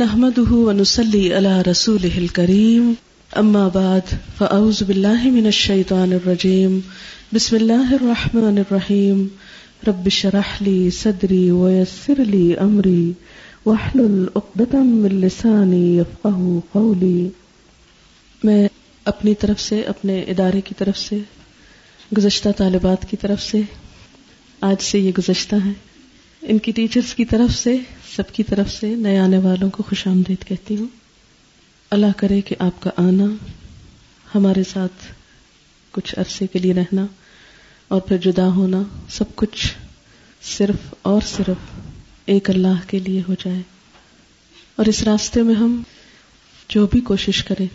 نحمده ونصلي على رسوله الكريم اما بعد فاعوذ بالله من الشيطان الرجيم بسم الله الرحمن الرحيم رب اشرح لي صدري ويسر لي امري واحلل عقدة من لساني يفقهوا قولي. میں اپنی طرف سے، اپنے ادارے کی طرف سے، گزشتہ طالبات کی طرف سے، آج سے یہ گزشتہ ہیں، ان کی ٹیچرز کی طرف سے، سب کی طرف سے نئے آنے والوں کو خوش آمدید کہتی ہوں. اللہ کرے کہ آپ کا آنا، ہمارے ساتھ کچھ عرصے کے لیے رہنا اور پھر جدا ہونا، سب کچھ صرف اور صرف ایک اللہ کے لیے ہو جائے. اور اس راستے میں ہم جو بھی کوشش کریں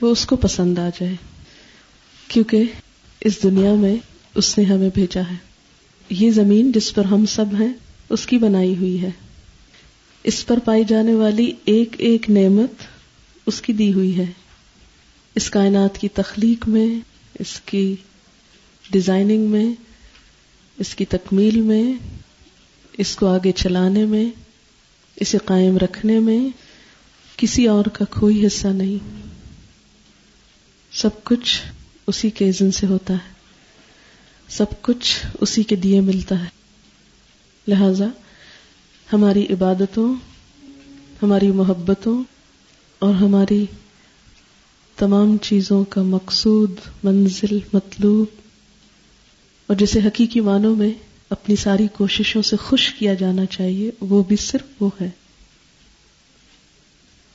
وہ اس کو پسند آ جائے، کیونکہ اس دنیا میں اس نے ہمیں بھیجا ہے. یہ زمین جس پر ہم سب ہیں اس کی بنائی ہوئی ہے، اس پر پائی جانے والی ایک ایک نعمت اس کی دی ہوئی ہے. اس کائنات کی تخلیق میں، اس کی ڈیزائننگ میں، اس کی تکمیل میں، اس کو آگے چلانے میں، اسے قائم رکھنے میں کسی اور کا کوئی حصہ نہیں. سب کچھ اسی کے اذن سے ہوتا ہے، سب کچھ اسی کے دیے ملتا ہے. لہذا ہماری عبادتوں، ہماری محبتوں اور ہماری تمام چیزوں کا مقصود، منزل، مطلوب اور جسے حقیقی معنوں میں اپنی ساری کوششوں سے خوش کیا جانا چاہیے، وہ بھی صرف وہ ہے.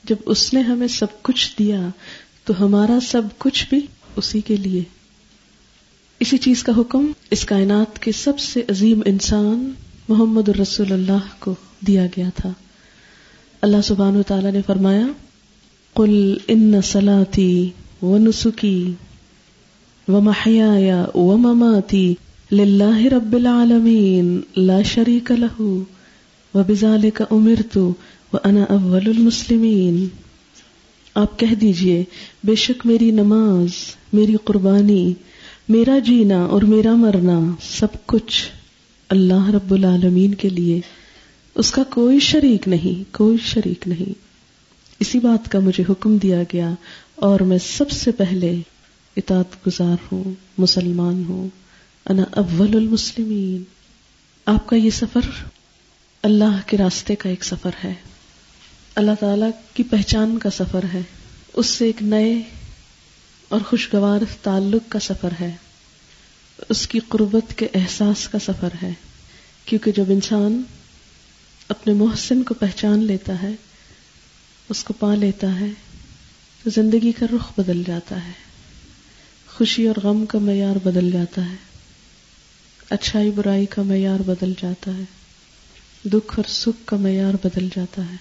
جب اس نے ہمیں سب کچھ دیا تو ہمارا سب کچھ بھی اسی کے لیے. اسی چیز کا حکم اس کائنات کے سب سے عظیم انسان محمد الرسول اللہ کو دیا گیا تھا. اللہ سبحانہ وتعالی نے فرمایا، قل ان صلاتی ونسکی ومحیای ومماتی للہ رب العالمین لا شریک لہ وبذالک امرت وانا اول المسلمین. آپ کہہ دیجئے، بے شک میری نماز، میری قربانی، میرا جینا اور میرا مرنا سب کچھ اللہ رب العالمین کے لیے، اس کا کوئی شریک نہیں، کوئی شریک نہیں. اسی بات کا مجھے حکم دیا گیا اور میں سب سے پہلے اطاعت گزار ہوں، مسلمان ہوں. انا اول المسلمین. آپ کا یہ سفر اللہ کے راستے کا ایک سفر ہے، اللہ تعالیٰ کی پہچان کا سفر ہے، اس سے ایک نئے اور خوشگوار تعلق کا سفر ہے، اس کی قربت کے احساس کا سفر ہے. کیونکہ جب انسان اپنے محسن کو پہچان لیتا ہے، اس کو پا لیتا ہے، تو زندگی کا رخ بدل جاتا ہے، خوشی اور غم کا معیار بدل جاتا ہے، اچھائی برائی کا معیار بدل جاتا ہے، دکھ اور سکھ کا معیار بدل جاتا ہے.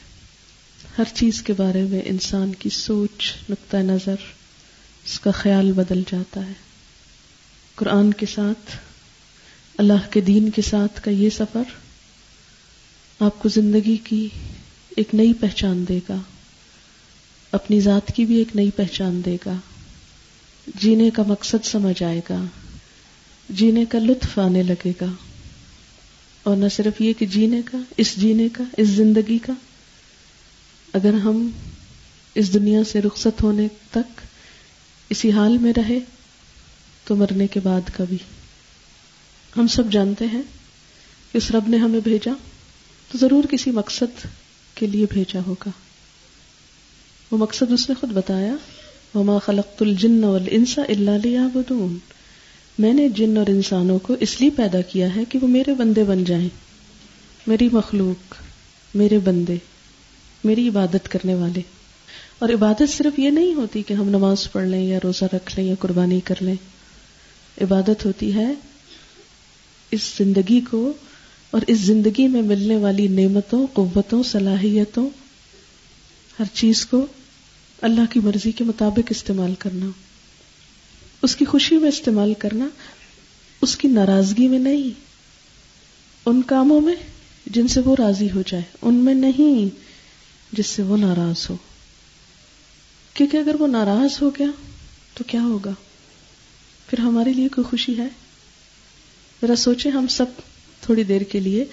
ہر چیز کے بارے میں انسان کی سوچ، نقطہ نظر، اس کا خیال بدل جاتا ہے. قرآن کے ساتھ، اللہ کے دین کے ساتھ کا یہ سفر آپ کو زندگی کی ایک نئی پہچان دے گا، اپنی ذات کی بھی ایک نئی پہچان دے گا، جینے کا مقصد سمجھ آئے گا، جینے کا لطف آنے لگے گا. اور نہ صرف یہ کہ جینے کا اس زندگی کا، اگر ہم اس دنیا سے رخصت ہونے تک اسی حال میں رہے تو مرنے کے بعد کا بھی، ہم سب جانتے ہیں کہ اس رب نے ہمیں بھیجا تو ضرور کسی مقصد کے لیے بھیجا ہوگا. وہ مقصد اس نے خود بتایا، وما خلقت الجن والانس الا لیعبدون. میں نے جن اور انسانوں کو اس لیے پیدا کیا ہے کہ وہ میرے بندے بن جائیں، میری مخلوق، میرے بندے، میری عبادت کرنے والے. اور عبادت صرف یہ نہیں ہوتی کہ ہم نماز پڑھ لیں یا روزہ رکھ لیں یا قربانی کر لیں. عبادت ہوتی ہے اس زندگی کو اور اس زندگی میں ملنے والی نعمتوں، قوتوں، صلاحیتوں، ہر چیز کو اللہ کی مرضی کے مطابق استعمال کرنا، اس کی خوشی میں استعمال کرنا، اس کی ناراضگی میں نہیں، ان کاموں میں جن سے وہ راضی ہو جائے، ان میں نہیں جس سے وہ ناراض ہو. کیونکہ اگر وہ ناراض ہو گیا تو کیا ہوگا؟ پھر ہمارے لیے کوئی خوشی ہے؟ ذرا سوچیں ہم سب تھوڑی دیر کے لیے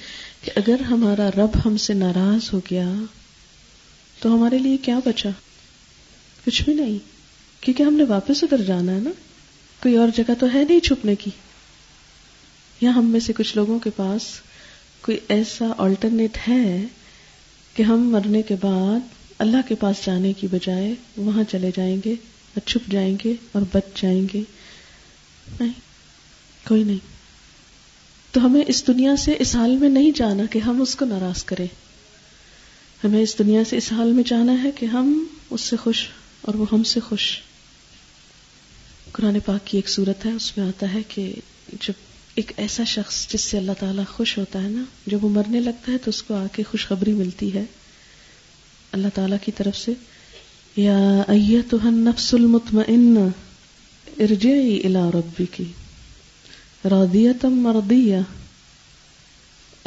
کہ اگر ہمارا رب ہم سے ناراض ہو گیا تو ہمارے لیے کیا بچا؟ کچھ بھی نہیں، کیونکہ ہم نے واپس ادھر جانا ہے نا، کوئی اور جگہ تو ہے نہیں چھپنے کی. یا ہم میں سے کچھ لوگوں کے پاس کوئی ایسا آلٹرنیٹ ہے کہ ہم مرنے کے بعد اللہ کے پاس جانے کی بجائے وہاں چلے جائیں گے اور چھپ جائیں گے اور بچ جائیں گے؟ نہیں، کوئی نہیں. تو ہمیں اس دنیا سے اس حال میں نہیں جانا کہ ہم اس کو ناراض کریں، ہمیں اس دنیا سے اس حال میں جانا ہے کہ ہم اس سے خوش اور وہ ہم سے خوش. قرآن پاک کی ایک صورت ہے، اس میں آتا ہے کہ جب ایک ایسا شخص جس سے اللہ تعالیٰ خوش ہوتا ہے نا، جب وہ مرنے لگتا ہے تو اس کو آ کے خوشخبری ملتی ہے اللہ تعالیٰ کی طرف سے، یا ایتھا النفس المطمئنہ ارجعی الی ربک راضیۃ مرضیہ،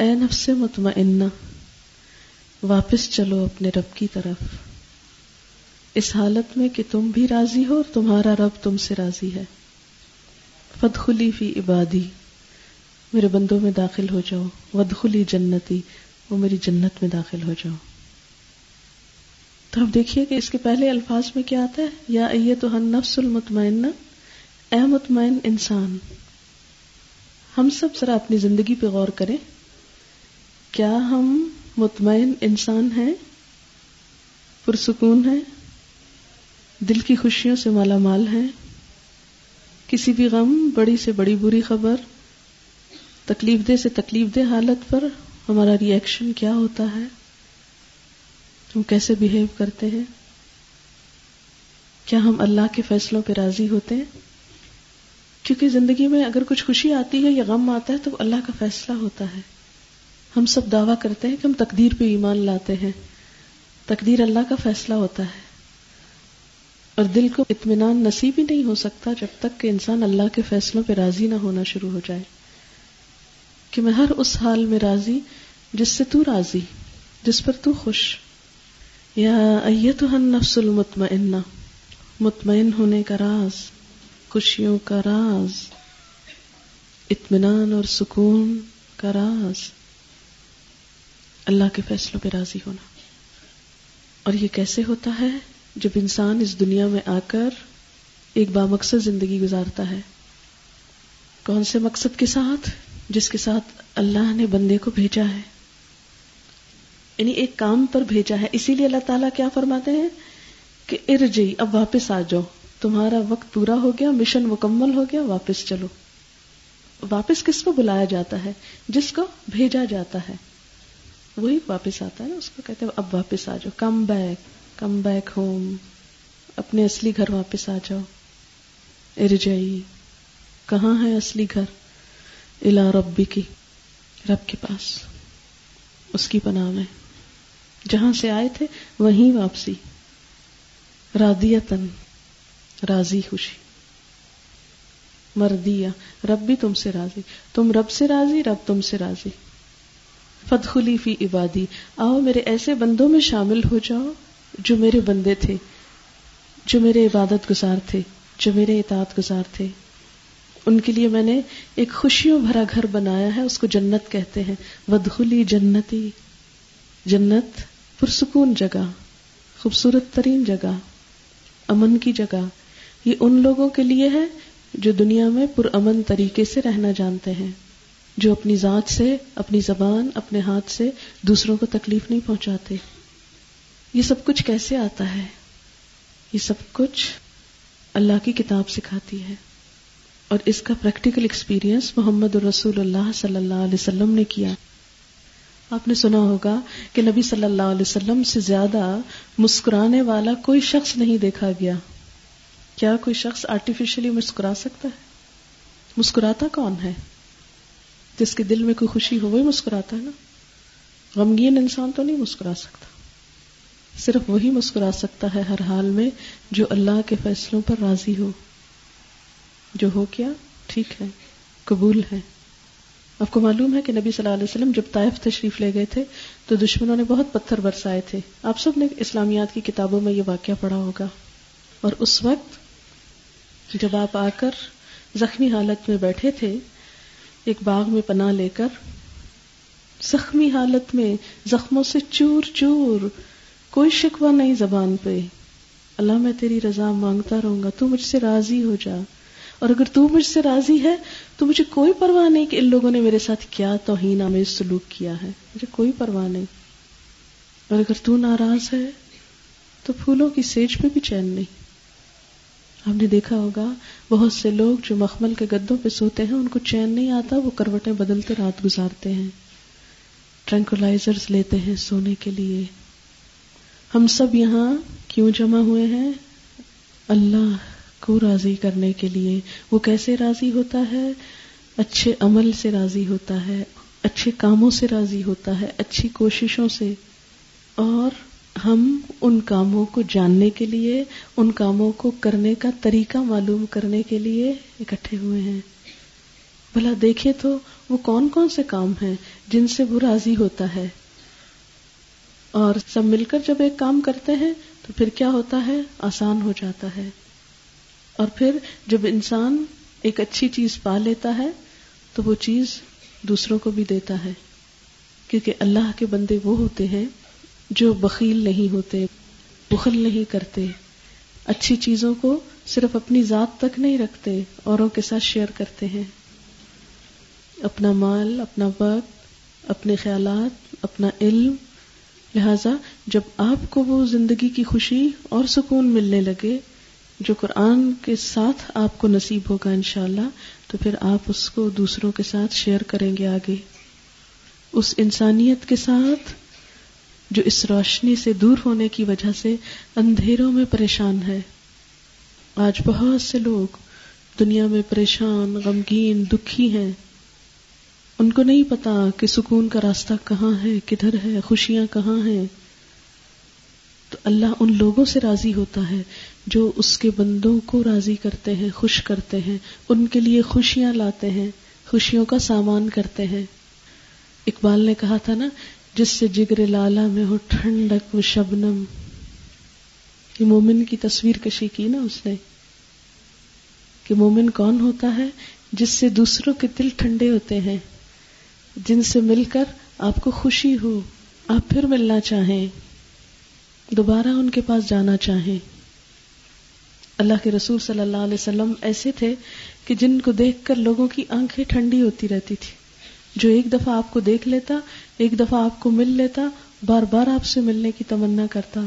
اے نفس مطمئنہ واپس چلو اپنے رب کی طرف اس حالت میں کہ تم بھی راضی ہو اور تمہارا رب تم سے راضی ہے. فادخلی فی عبادی، میرے بندوں میں داخل ہو جاؤ. وادخلی جنتی، وہ میری جنت میں داخل ہو جاؤ. تو اب دیکھیے کہ اس کے پہلے الفاظ میں کیا آتا ہے، یا ایتھا النفس المطمئنہ، اے مطمئن انسان. ہم سب ذرا اپنی زندگی پہ غور کریں، کیا ہم مطمئن انسان ہیں، پرسکون ہیں، دل کی خوشیوں سے مالا مال ہیں، کسی بھی غم، بڑی سے بڑی بری خبر، تکلیف دہ سے تکلیف دہ حالت پر ہمارا ری ایکشن کیا ہوتا ہے، ہم کیسے بیہیو کرتے ہیں، کیا ہم اللہ کے فیصلوں پہ راضی ہوتے ہیں؟ کیونکہ زندگی میں اگر کچھ خوشی آتی ہے یا غم آتا ہے تو اللہ کا فیصلہ ہوتا ہے. ہم سب دعویٰ کرتے ہیں کہ ہم تقدیر پہ ایمان لاتے ہیں، تقدیر اللہ کا فیصلہ ہوتا ہے، اور دل کو اطمینان نصیب ہی نہیں ہو سکتا جب تک کہ انسان اللہ کے فیصلوں پہ راضی نہ ہونا شروع ہو جائے کہ میں ہر اس حال میں راضی جس سے تو راضی، جس پر تو خوش. یا ایتھا النفس المطمئنہ، مطمئن ہونے کا راز، خوشیوں کا راز، اطمینان اور سکون کا راز، اللہ کے فیصلوں پہ راضی ہونا. اور یہ کیسے ہوتا ہے؟ جب انسان اس دنیا میں آ کر ایک بامقصد زندگی گزارتا ہے. کون سے مقصد کے ساتھ؟ جس کے ساتھ اللہ نے بندے کو بھیجا ہے، یعنی ایک کام پر بھیجا ہے. اسی لیے اللہ تعالیٰ کیا فرماتے ہیں کہ ارجعی، اب واپس آ جاؤ، تمہارا وقت پورا ہو گیا، مشن مکمل ہو گیا، واپس چلو. واپس کس کو بلایا جاتا ہے؟ جس کو بھیجا جاتا ہے، وہی واپس آتا ہے نا، اس کو کہتے ہیں اب واپس آ جاؤ، کم بیک ہوم، اپنے اصلی گھر واپس آ جاؤ. ارجعی، کہاں ہے اصلی گھر؟ الی ربکی، رب کے پاس، اس کی پناہ میں، جہاں سے آئے تھے وہیں واپسی. راضیتن، راضی، خوشی. مرضیہ، رب بھی تم سے راضی، تم رب سے راضی، رب تم سے راضی. فادخلی فی عبادی، آؤ میرے ایسے بندوں میں شامل ہو جاؤ جو میرے بندے تھے، جو میرے عبادت گزار تھے، جو میرے اطاعت گزار تھے. ان کے لیے میں نے ایک خوشیوں بھرا گھر بنایا ہے، اس کو جنت کہتے ہیں. وادخلی جنتی، جنت پرسکون جگہ، خوبصورت ترین جگہ، امن کی جگہ. یہ ان لوگوں کے لیے ہے جو دنیا میں پرامن طریقے سے رہنا جانتے ہیں، جو اپنی ذات سے، اپنی زبان، اپنے ہاتھ سے دوسروں کو تکلیف نہیں پہنچاتے. یہ سب کچھ کیسے آتا ہے؟ یہ سب کچھ اللہ کی کتاب سکھاتی ہے، اور اس کا پریکٹیکل ایکسپیرینس محمد الرسول اللہ صلی اللہ علیہ وسلم نے کیا. آپ نے سنا ہوگا کہ نبی صلی اللہ علیہ وسلم سے زیادہ مسکرانے والا کوئی شخص نہیں دیکھا گیا. کیا کوئی شخص آرٹیفیشلی مسکرا سکتا ہے؟ مسکراتا کون ہے؟ جس کے دل میں کوئی خوشی ہو وہی مسکراتا ہے نا. غمگین انسان تو نہیں مسکرا سکتا، صرف وہی مسکرا سکتا ہے ہر حال میں جو اللہ کے فیصلوں پر راضی ہو. جو ہو کیا ٹھیک ہے، قبول ہے. آپ کو معلوم ہے کہ نبی صلی اللہ علیہ وسلم جب طائف تشریف لے گئے تھے تو دشمنوں نے بہت پتھر برسائے تھے. آپ سب نے اسلامیات کی کتابوں میں یہ واقعہ پڑھا ہوگا. اور اس وقت جب آپ آ کر زخمی حالت میں بیٹھے تھے، ایک باغ میں پناہ لے کر، زخمی حالت میں، زخموں سے چور چور کوئی شکوہ نہیں زبان پہ. اللہ میں تیری رضا مانگتا رہوں گا، تو مجھ سے راضی ہو جا، اور اگر تو مجھ سے راضی ہے تو مجھے کوئی پرواہ نہیں کہ ان لوگوں نے میرے ساتھ کیا توہین آمیز سلوک کیا ہے، مجھے کوئی پرواہ نہیں. اور اگر تو ناراض ہے تو پھولوں کی سیج پہ بھی چین نہیں. آپ نے دیکھا ہوگا بہت سے لوگ جو مخمل کے گدوں پہ سوتے ہیں ان کو چین نہیں آتا، وہ کروٹیں بدلتے رات گزارتے ہیں، ٹرنکولائزرز لیتے ہیں سونے کے لیے. ہم سب یہاں کیوں جمع ہوئے ہیں؟ اللہ کو راضی کرنے کے لیے. وہ کیسے راضی ہوتا ہے؟ اچھے عمل سے راضی ہوتا ہے، اچھے کاموں سے راضی ہوتا ہے، اچھی کوششوں سے. اور ہم ان کاموں کو جاننے کے لیے، ان کاموں کو کرنے کا طریقہ معلوم کرنے کے لیے اکٹھے ہوئے ہیں. بھلا دیکھیں تو وہ کون کون سے کام ہیں جن سے وہ راضی ہوتا ہے، اور سب مل کر جب ایک کام کرتے ہیں تو پھر کیا ہوتا ہے؟ آسان ہو جاتا ہے. اور پھر جب انسان ایک اچھی چیز پا لیتا ہے تو وہ چیز دوسروں کو بھی دیتا ہے، کیونکہ اللہ کے بندے وہ ہوتے ہیں جو بخیل نہیں ہوتے، بخل نہیں کرتے، اچھی چیزوں کو صرف اپنی ذات تک نہیں رکھتے، اوروں کے ساتھ شیئر کرتے ہیں. اپنا مال، اپنا وقت، اپنے خیالات، اپنا علم. لہٰذا جب آپ کو وہ زندگی کی خوشی اور سکون ملنے لگے جو قرآن کے ساتھ آپ کو نصیب ہوگا انشاءاللہ، تو پھر آپ اس کو دوسروں کے ساتھ شیئر کریں گے. آگے اس انسانیت کے ساتھ جو اس روشنی سے دور ہونے کی وجہ سے اندھیروں میں پریشان ہے. آج بہت سے لوگ دنیا میں پریشان، غمگین، دکھی ہیں. ان کو نہیں پتا کہ سکون کا راستہ کہاں ہے، کدھر ہے، خوشیاں کہاں ہیں. تو اللہ ان لوگوں سے راضی ہوتا ہے جو اس کے بندوں کو راضی کرتے ہیں، خوش کرتے ہیں، ان کے لیے خوشیاں لاتے ہیں، خوشیوں کا سامان کرتے ہیں. اقبال نے کہا تھا نا، جس سے جگر لالا میں ہو ٹھنڈک و شبنم. یہ مومن کی تصویر کشی کی نا اس نے، کہ مومن کون ہوتا ہے؟ جس سے دوسروں کے دل ٹھنڈے ہوتے ہیں، جن سے مل کر آپ کو خوشی ہو، آپ پھر ملنا چاہیں، دوبارہ ان کے پاس جانا چاہیں. اللہ کے رسول صلی اللہ علیہ وسلم ایسے تھے کہ جن کو دیکھ کر لوگوں کی آنکھیں ٹھنڈی ہوتی رہتی تھی. جو ایک دفعہ آپ کو دیکھ لیتا، ایک دفعہ آپ کو مل لیتا، بار بار آپ سے ملنے کی تمنا کرتا.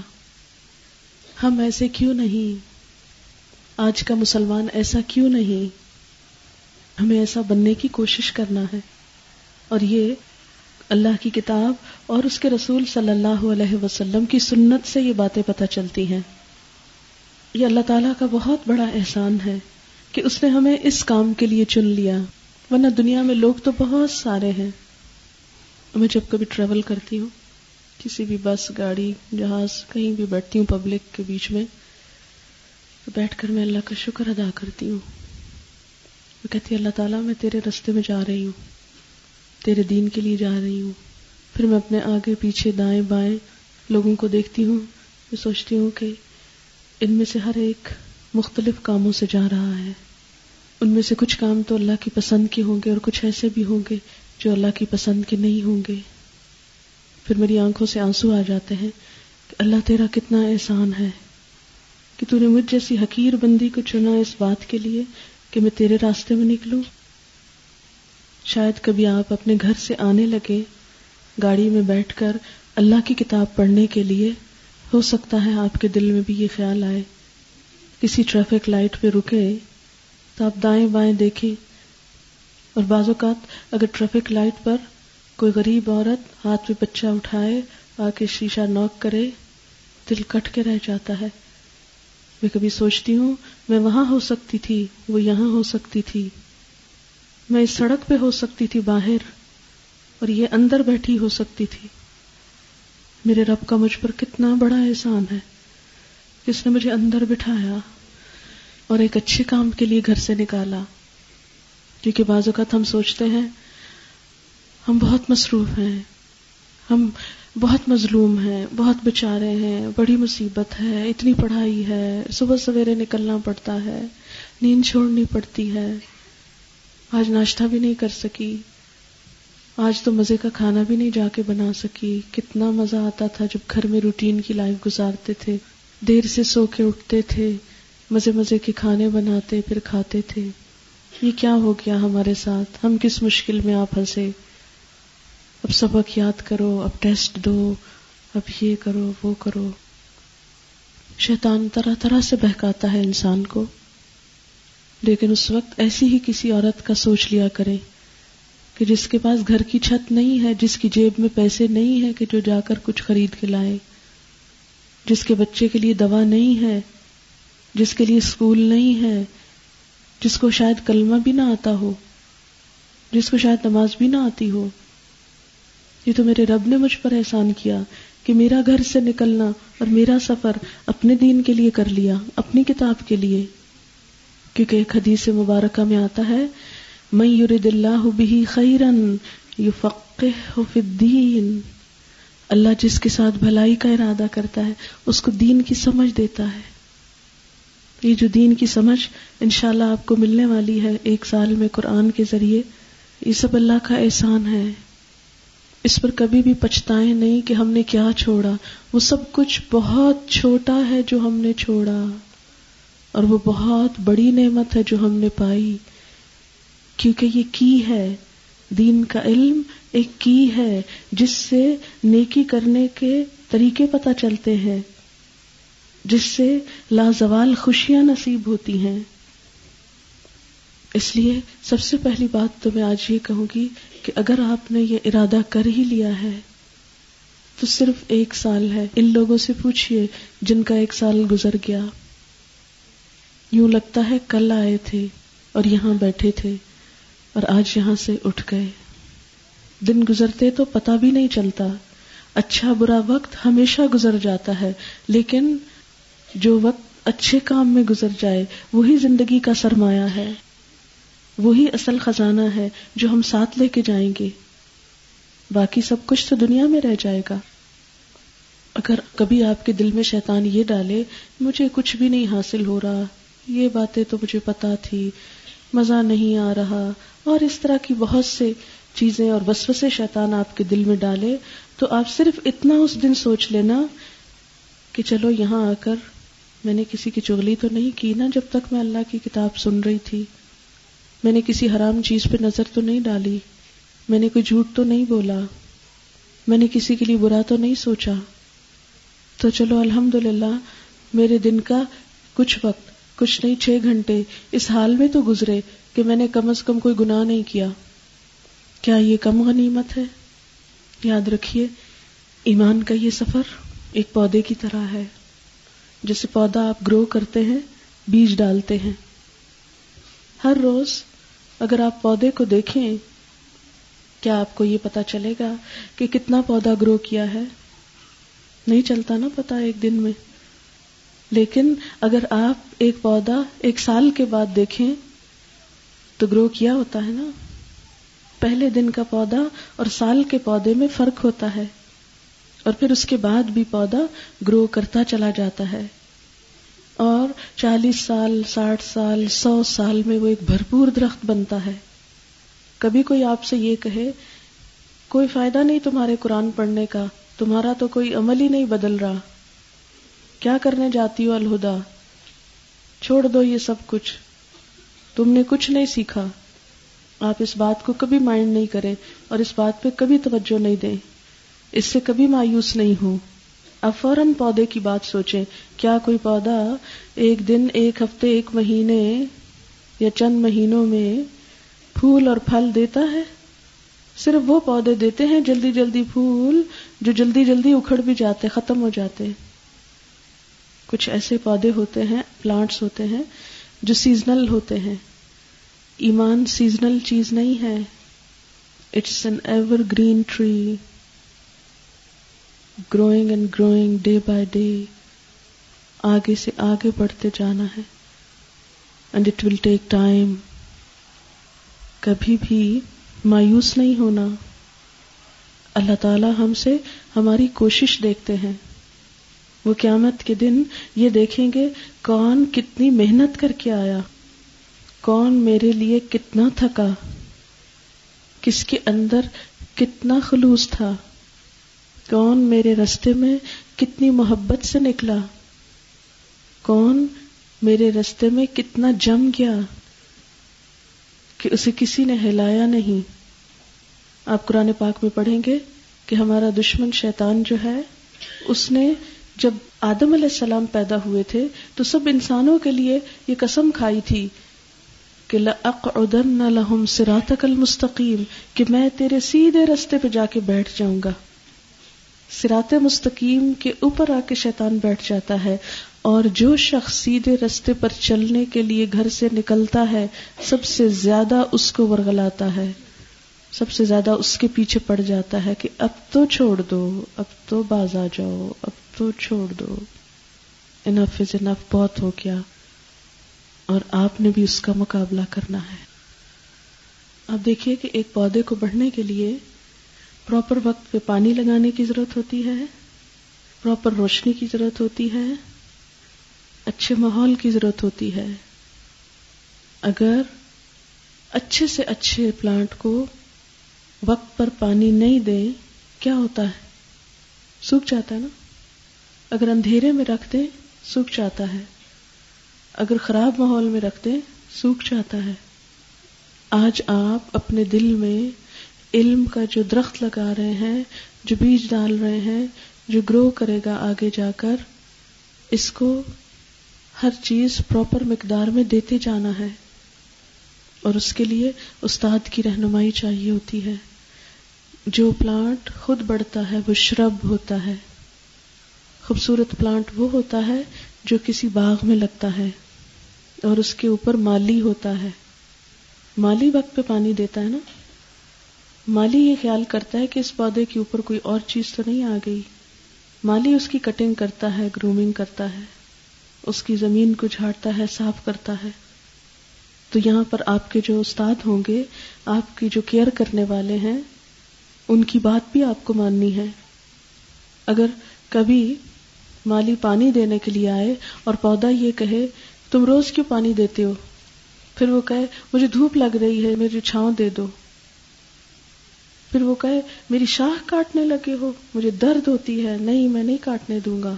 ہم ایسے کیوں نہیں؟ آج کا مسلمان ایسا کیوں نہیں؟ ہمیں ایسا بننے کی کوشش کرنا ہے. اور یہ اللہ کی کتاب اور اس کے رسول صلی اللہ علیہ وسلم کی سنت سے یہ باتیں پتہ چلتی ہیں. یہ اللہ تعالیٰ کا بہت بڑا احسان ہے کہ اس نے ہمیں اس کام کے لیے چن لیا، ورنہ دنیا میں لوگ تو بہت سارے ہیں. میں جب کبھی ٹریول کرتی ہوں، کسی بھی بس، گاڑی، جہاز، کہیں بھی بیٹھتی ہوں پبلک کے بیچ میں، تو بیٹھ کر میں اللہ کا شکر ادا کرتی ہوں. میں کہتی ہوں اللہ تعالیٰ میں تیرے رستے میں جا رہی ہوں، تیرے دین کے لیے جا رہی ہوں. پھر میں اپنے آگے پیچھے دائیں بائیں لوگوں کو دیکھتی ہوں، میں سوچتی ہوں کہ ان میں سے ہر ایک مختلف کاموں سے جا رہا ہے. ان میں سے کچھ کام تو اللہ کی پسند کے ہوں گے اور کچھ ایسے بھی ہوں گے جو اللہ کی پسند کے نہیں ہوں گے. پھر میری آنکھوں سے آنسو آ جاتے ہیں کہ اللہ تیرا کتنا احسان ہے کہ تو نے مجھ جیسی حقیر بندی کو چنا اس بات کے لیے کہ میں تیرے راستے میں نکلوں. شاید کبھی آپ اپنے گھر سے آنے لگے گاڑی میں بیٹھ کر اللہ کی کتاب پڑھنے کے لیے، ہو سکتا ہے آپ کے دل میں بھی یہ خیال آئے. کسی ٹریفک لائٹ پہ رکے تو آپ دائیں بائیں دیکھیں، اور بعض اوقات اگر ٹریفک لائٹ پر کوئی غریب عورت ہاتھ میں بچہ اٹھائے آ کے شیشہ نوک کرے، دل کٹ کے رہ جاتا ہے. میں کبھی سوچتی ہوں میں وہاں ہو سکتی تھی، وہ یہاں ہو سکتی تھی، میں اس سڑک پہ ہو سکتی تھی باہر، اور یہ اندر بیٹھی ہو سکتی تھی. میرے رب کا مجھ پر کتنا بڑا احسان ہے کہ اس نے مجھے اندر بٹھایا اور ایک اچھے کام کے لیے گھر سے نکالا. کیونکہ بعض اوقات ہم سوچتے ہیں ہم بہت مصروف ہیں، ہم بہت مظلوم ہیں، بہت بیچارے ہیں، بڑی مصیبت ہے، اتنی پڑھائی ہے، صبح سویرے نکلنا پڑتا ہے، نیند چھوڑنی پڑتی ہے، آج ناشتہ بھی نہیں کر سکی، آج تو مزے کا کھانا بھی نہیں جا کے بنا سکی. کتنا مزہ آتا تھا جب گھر میں روٹین کی لائف گزارتے تھے, دیر سے سو کے اٹھتے تھے, مزے مزے کے کھانے بناتے پھر کھاتے تھے. یہ کیا ہو گیا ہمارے ساتھ, ہم کس مشکل میں آپ پھنسے. اب سبق یاد کرو, اب ٹیسٹ دو, اب یہ کرو وہ کرو. شیطان طرح طرح سے بہکاتا ہے انسان کو, لیکن اس وقت ایسی ہی کسی عورت کا سوچ لیا کریں کہ جس کے پاس گھر کی چھت نہیں ہے, جس کی جیب میں پیسے نہیں ہے کہ جو جا کر کچھ خرید کے لائے, جس کے بچے کے لیے دوا نہیں ہے, جس کے لیے اسکول نہیں ہے, جس کو شاید کلمہ بھی نہ آتا ہو, جس کو شاید نماز بھی نہ آتی ہو. یہ تو میرے رب نے مجھ پر احسان کیا کہ میرا گھر سے نکلنا اور میرا سفر اپنے دین کے لیے کر لیا, اپنی کتاب کے لیے. کیونکہ ایک حدیث مبارکہ میں آتا ہے, من یرد اللہ بہ خیرا یفقہہ فی الدین, اللہ جس کے ساتھ بھلائی کا ارادہ کرتا ہے اس کو دین کی سمجھ دیتا ہے. یہ جو دین کی سمجھ انشاءاللہ آپ کو ملنے والی ہے ایک سال میں قرآن کے ذریعے, یہ سب اللہ کا احسان ہے. اس پر کبھی بھی پچھتائیں نہیں کہ ہم نے کیا چھوڑا. وہ سب کچھ بہت چھوٹا ہے جو ہم نے چھوڑا, اور وہ بہت بڑی نعمت ہے جو ہم نے پائی. کیونکہ یہ کی ہے, دین کا علم ایک کی ہے جس سے نیکی کرنے کے طریقے پتہ چلتے ہیں, جس سے لازوال خوشیاں نصیب ہوتی ہیں. اس لیے سب سے پہلی بات تو میں آج یہ کہوں گی کہ اگر آپ نے یہ ارادہ کر ہی لیا ہے تو صرف ایک سال ہے. ان لوگوں سے پوچھئے جن کا ایک سال گزر گیا, یوں لگتا ہے کل آئے تھے اور یہاں بیٹھے تھے اور آج یہاں سے اٹھ گئے. دن گزرتے تو پتہ بھی نہیں چلتا, اچھا برا وقت ہمیشہ گزر جاتا ہے, لیکن جو وقت اچھے کام میں گزر جائے وہی زندگی کا سرمایہ ہے, وہی اصل خزانہ ہے جو ہم ساتھ لے کے جائیں گے. باقی سب کچھ تو دنیا میں رہ جائے گا. اگر کبھی آپ کے دل میں شیطان یہ ڈالے مجھے کچھ بھی نہیں حاصل ہو رہا, یہ باتیں تو مجھے پتا تھی, مزہ نہیں آ رہا, اور اس طرح کی بہت سے چیزیں اور وسوسے شیطان آپ کے دل میں ڈالے, تو آپ صرف اتنا اس دن سوچ لینا کہ چلو یہاں آ کر میں نے کسی کی چغلی تو نہیں کی نا, جب تک میں اللہ کی کتاب سن رہی تھی میں نے کسی حرام چیز پہ نظر تو نہیں ڈالی, میں نے کوئی جھوٹ تو نہیں بولا, میں نے کسی کے لیے برا تو نہیں سوچا, تو چلو الحمدللہ میرے دن کا کچھ وقت, کچھ نہیں 6 گھنٹے اس حال میں تو گزرے کہ میں نے کم از کم کوئی گناہ نہیں کیا. کیا یہ کم غنیمت ہے؟ یاد رکھیے ایمان کا یہ سفر ایک پودے کی طرح ہے. جیسے پودا آپ گرو کرتے ہیں, بیج ڈالتے ہیں. ہر روز اگر آپ پودے کو دیکھیں, کیا آپ کو یہ پتہ چلے گا کہ کتنا پودا گرو کیا ہے؟ نہیں چلتا نا پتہ ایک دن میں. لیکن اگر آپ ایک پودا 1 سال کے بعد دیکھیں تو گرو کیا ہوتا ہے نا. پہلے دن کا پودا اور سال کے پودے میں فرق ہوتا ہے, اور پھر اس کے بعد بھی پودا گرو کرتا چلا جاتا ہے, اور 40 سال, 60 سال, 100 سال میں وہ ایک بھرپور درخت بنتا ہے. کبھی کوئی آپ سے یہ کہے کوئی فائدہ نہیں تمہارے قرآن پڑھنے کا, تمہارا تو کوئی عمل ہی نہیں بدل رہا, کیا کرنے جاتی ہو الہدا, چھوڑ دو یہ سب کچھ, تم نے کچھ نہیں سیکھا, آپ اس بات کو کبھی مائنڈ نہیں کریں اور اس بات پہ کبھی توجہ نہیں دیں, اس سے کبھی مایوس نہیں ہوں. اب فوراً پودے کی بات سوچیں. کیا کوئی پودا 1 دن, 1 ہفتے, 1 مہینے یا چند مہینوں میں پھول اور پھل دیتا ہے؟ صرف وہ پودے دیتے ہیں جلدی جلدی پھول جو جلدی جلدی اکھڑ بھی جاتے, ختم ہو جاتے. کچھ ایسے پودے ہوتے ہیں, پلانٹس ہوتے ہیں جو سیزنل ہوتے ہیں. ایمان سیزنل چیز نہیں ہے, it's an evergreen tree, growing and growing day by day, آگے سے آگے بڑھتے جانا ہے, and it will take time. کبھی بھی مایوس نہیں ہونا. اللہ تعالی ہم سے ہماری کوشش دیکھتے ہیں. وہ قیامت کے دن یہ دیکھیں گے کون کتنی محنت کر کے آیا, کون میرے لیے کتنا تھکا, کس کے اندر کتنا خلوص تھا، کون میرے رستے میں کتنی محبت سے نکلا، کون میرے رستے میں کتنا جم گیا کہ اسے کسی نے ہلایا نہیں۔ آپ قرآن پاک میں پڑھیں گے کہ ہمارا دشمن شیطان جو ہے، اس نے جب آدم علیہ السلام پیدا ہوئے تھے تو سب انسانوں کے لیے یہ قسم کھائی تھی کہ لَأَقْعُدَنَّ لَهُمْ صِرَاطَكَ الْمُسْتَقِيمَ، کہ میں تیرے سیدھے رستے پہ جا کے بیٹھ جاؤں گا۔ صراط مستقیم کے اوپر آ کے شیطان بیٹھ جاتا ہے، اور جو شخص سیدھے رستے پر چلنے کے لیے گھر سے نکلتا ہے سب سے زیادہ اس کو ورغلاتا ہے، سب سے زیادہ اس کے پیچھے پڑ جاتا ہے کہ اب تو چھوڑ دو، اب تو باز آ جاؤ، اب تو چھوڑ دو، انف از انف، بہت ہو گیا۔ اور آپ نے بھی اس کا مقابلہ کرنا ہے۔ آپ دیکھیے کہ ایک پودے کو بڑھنے کے لیے پراپر وقت پہ پانی لگانے کی ضرورت ہوتی ہے، پراپر روشنی کی ضرورت ہوتی ہے، اچھے ماحول کی ضرورت ہوتی ہے۔ اگر اچھے سے اچھے پلانٹ کو وقت پر پانی نہیں دیں، کیا ہوتا ہے؟ سوکھ جاتا ہے نا۔ اگر اندھیرے میں رکھ دیں، سوکھ جاتا ہے۔ اگر خراب ماحول میں رکھ دیں، سوکھ جاتا ہے۔ آج آپ اپنے دل میں علم کا جو درخت لگا رہے ہیں، جو بیج ڈال رہے ہیں، جو گرو کرے گا آگے جا کر، اس کو ہر چیز پراپر مقدار میں دیتے جانا ہے، اور اس کے لیے استاد کی رہنمائی چاہیے ہوتی ہے۔ جو پلانٹ خود بڑھتا ہے وہ شرب ہوتا ہے۔ خوبصورت پلانٹ وہ ہوتا ہے جو کسی باغ میں لگتا ہے اور اس کے اوپر مالی ہوتا ہے۔ مالی وقت پہ پانی دیتا ہے نا، مالی یہ خیال کرتا ہے کہ اس پودے کے اوپر کوئی اور چیز تو نہیں آ گئی۔ مالی اس کی کٹنگ کرتا ہے، گرومنگ کرتا ہے، اس کی زمین کو جھاڑتا ہے، صاف کرتا ہے۔ تو یہاں پر آپ کے جو استاد ہوں گے، آپ کی جو کیئر کرنے والے ہیں، ان کی بات بھی آپ کو ماننی ہے۔ اگر کبھی مالی پانی دینے کے لیے آئے اور پودا یہ کہے تم روز کیوں پانی دیتے ہو، پھر وہ کہے مجھے دھوپ لگ رہی ہے، مجھے چھاؤں دے دو، پھر وہ کہے میری شاخ کاٹنے لگے ہو، مجھے درد ہوتی ہے، نہیں میں نہیں کاٹنے دوں گا،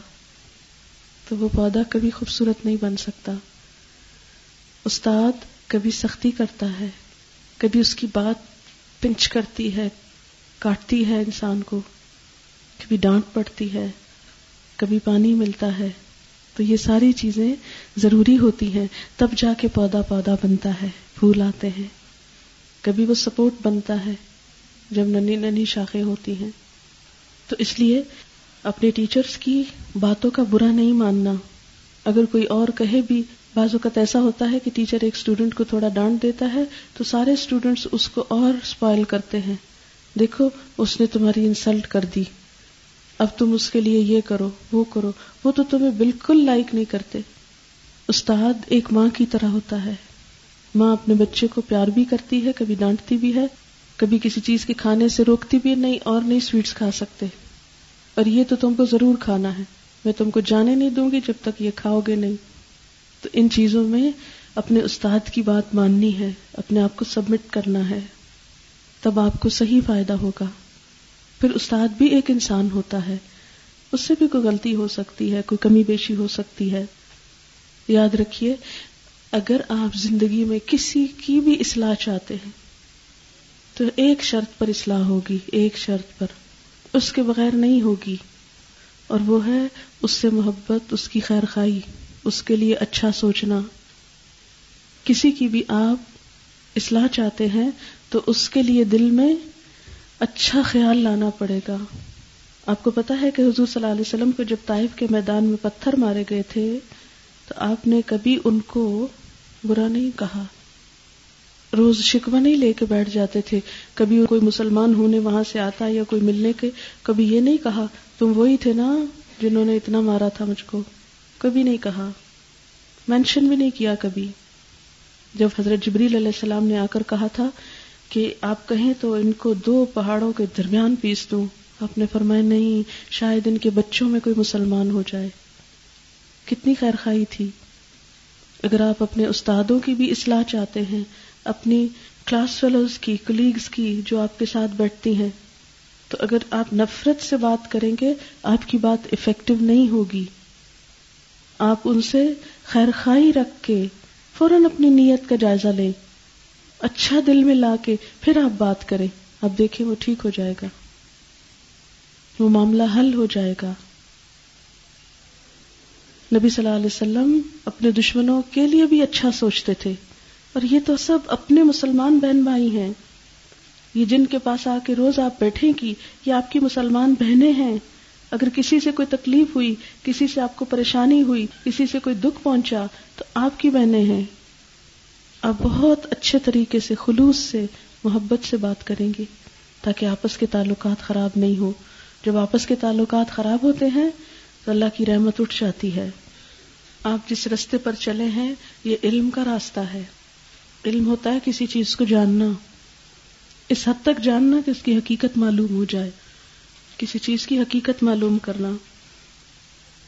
تو وہ پودا کبھی خوبصورت نہیں بن سکتا۔ استاد کبھی سختی کرتا ہے، کبھی اس کی بات پنچ کرتی ہے، کاٹتی ہے انسان کو، کبھی ڈانٹ پڑتی ہے، کبھی پانی ملتا ہے۔ تو یہ ساری چیزیں ضروری ہوتی ہیں، تب جا کے پودا بنتا ہے، پھول آتے ہیں۔ کبھی وہ سپورٹ بنتا ہے جب ننھی ننھی شاخیں ہوتی ہیں۔ تو اس لیے اپنے ٹیچرز کی باتوں کا برا نہیں ماننا۔ اگر کوئی اور کہے بھی، بعض اوقات ایسا ہوتا ہے کہ ٹیچر ایک اسٹوڈنٹ کو تھوڑا ڈانٹ دیتا ہے تو سارے اسٹوڈنٹس اس کو اور اسپائل کرتے ہیں، دیکھو اس نے تمہاری انسلٹ کر دی، اب تم اس کے لیے یہ کرو، وہ کرو، وہ تو تمہیں بالکل لائک نہیں کرتے۔ استاد ایک ماں کی طرح ہوتا ہے، ماں اپنے بچے کو پیار بھی کرتی ہے، کبھی ڈانٹتی بھی ہے، کبھی کسی چیز کے کھانے سے روکتی بھی نہیں، اور نہیں سویٹس کھا سکتے، اور یہ تو تم کو ضرور کھانا ہے، میں تم کو جانے نہیں دوں گی جب تک یہ کھاؤ گے نہیں۔ تو ان چیزوں میں اپنے استاد کی بات ماننی ہے، اپنے آپ کو سبمٹ کرنا ہے، تب آپ کو صحیح فائدہ ہوگا۔ پھر استاد بھی ایک انسان ہوتا ہے، اس سے بھی کوئی غلطی ہو سکتی ہے، کوئی کمی بیشی ہو سکتی ہے۔ یاد رکھیے، اگر آپ زندگی میں کسی کی بھی اصلاح چاہتے ہیں تو ایک شرط پر اصلاح ہوگی، ایک شرط پر، اس کے بغیر نہیں ہوگی، اور وہ ہے اس سے محبت، اس کی خیر خواہی، اس کے لیے اچھا سوچنا۔ کسی کی بھی آپ اصلاح چاہتے ہیں تو اس کے لیے دل میں اچھا خیال لانا پڑے گا۔ آپ کو پتا ہے کہ حضور صلی اللہ علیہ وسلم کو جب طائف کے میدان میں پتھر مارے گئے تھے تو آپ نے کبھی ان کو برا نہیں کہا، روز شکوہ نہیں لے کے بیٹھ جاتے تھے، کبھی کوئی مسلمان ہونے وہاں سے آتا یا کوئی ملنے کے، کبھی یہ نہیں کہا تم وہی تھے نا جنہوں نے اتنا مارا تھا مجھ کو، کبھی نہیں کہا، مینشن بھی نہیں کیا کبھی۔ جب حضرت جبریل علیہ السلام نے آ کر کہا تھا کہ آپ کہیں تو ان کو دو پہاڑوں کے درمیان پیس دوں، آپ نے فرمایا نہیں، شاید ان کے بچوں میں کوئی مسلمان ہو جائے۔ کتنی خیر خواہی تھی۔ اگر آپ اپنے استادوں کی بھی اصلاح چاہتے ہیں، اپنی کلاس فیلوز کی، کلیگز کی، جو آپ کے ساتھ بیٹھتی ہیں، تو اگر آپ نفرت سے بات کریں گے آپ کی بات افیکٹو نہیں ہوگی. آپ ان سے خیر خواہی رکھ کے فوراً اپنی نیت کا جائزہ لیں, اچھا دل میں لا کے پھر آپ بات کریں, آپ دیکھیں وہ ٹھیک ہو جائے گا, وہ معاملہ حل ہو جائے گا. نبی صلی اللہ علیہ وسلم اپنے دشمنوں کے لیے بھی اچھا سوچتے تھے, اور یہ تو سب اپنے مسلمان بہن بھائی ہیں, یہ جن کے پاس آ کے روز آپ بیٹھیں گی یہ آپ کی مسلمان بہنیں ہیں. اگر کسی سے کوئی تکلیف ہوئی, کسی سے آپ کو پریشانی ہوئی, کسی سے کوئی دکھ پہنچا, تو آپ کی بہنیں ہیں, آپ بہت اچھے طریقے سے خلوص سے محبت سے بات کریں گی تاکہ آپس کے تعلقات خراب نہیں ہو. جب آپس کے تعلقات خراب ہوتے ہیں تو اللہ کی رحمت اٹھ جاتی ہے. آپ جس راستے پر چلے ہیں یہ علم کا راستہ ہے. علم ہوتا ہے کسی چیز کو جاننا, اس حد تک جاننا کہ اس کی حقیقت معلوم ہو جائے, کسی چیز کی حقیقت معلوم کرنا.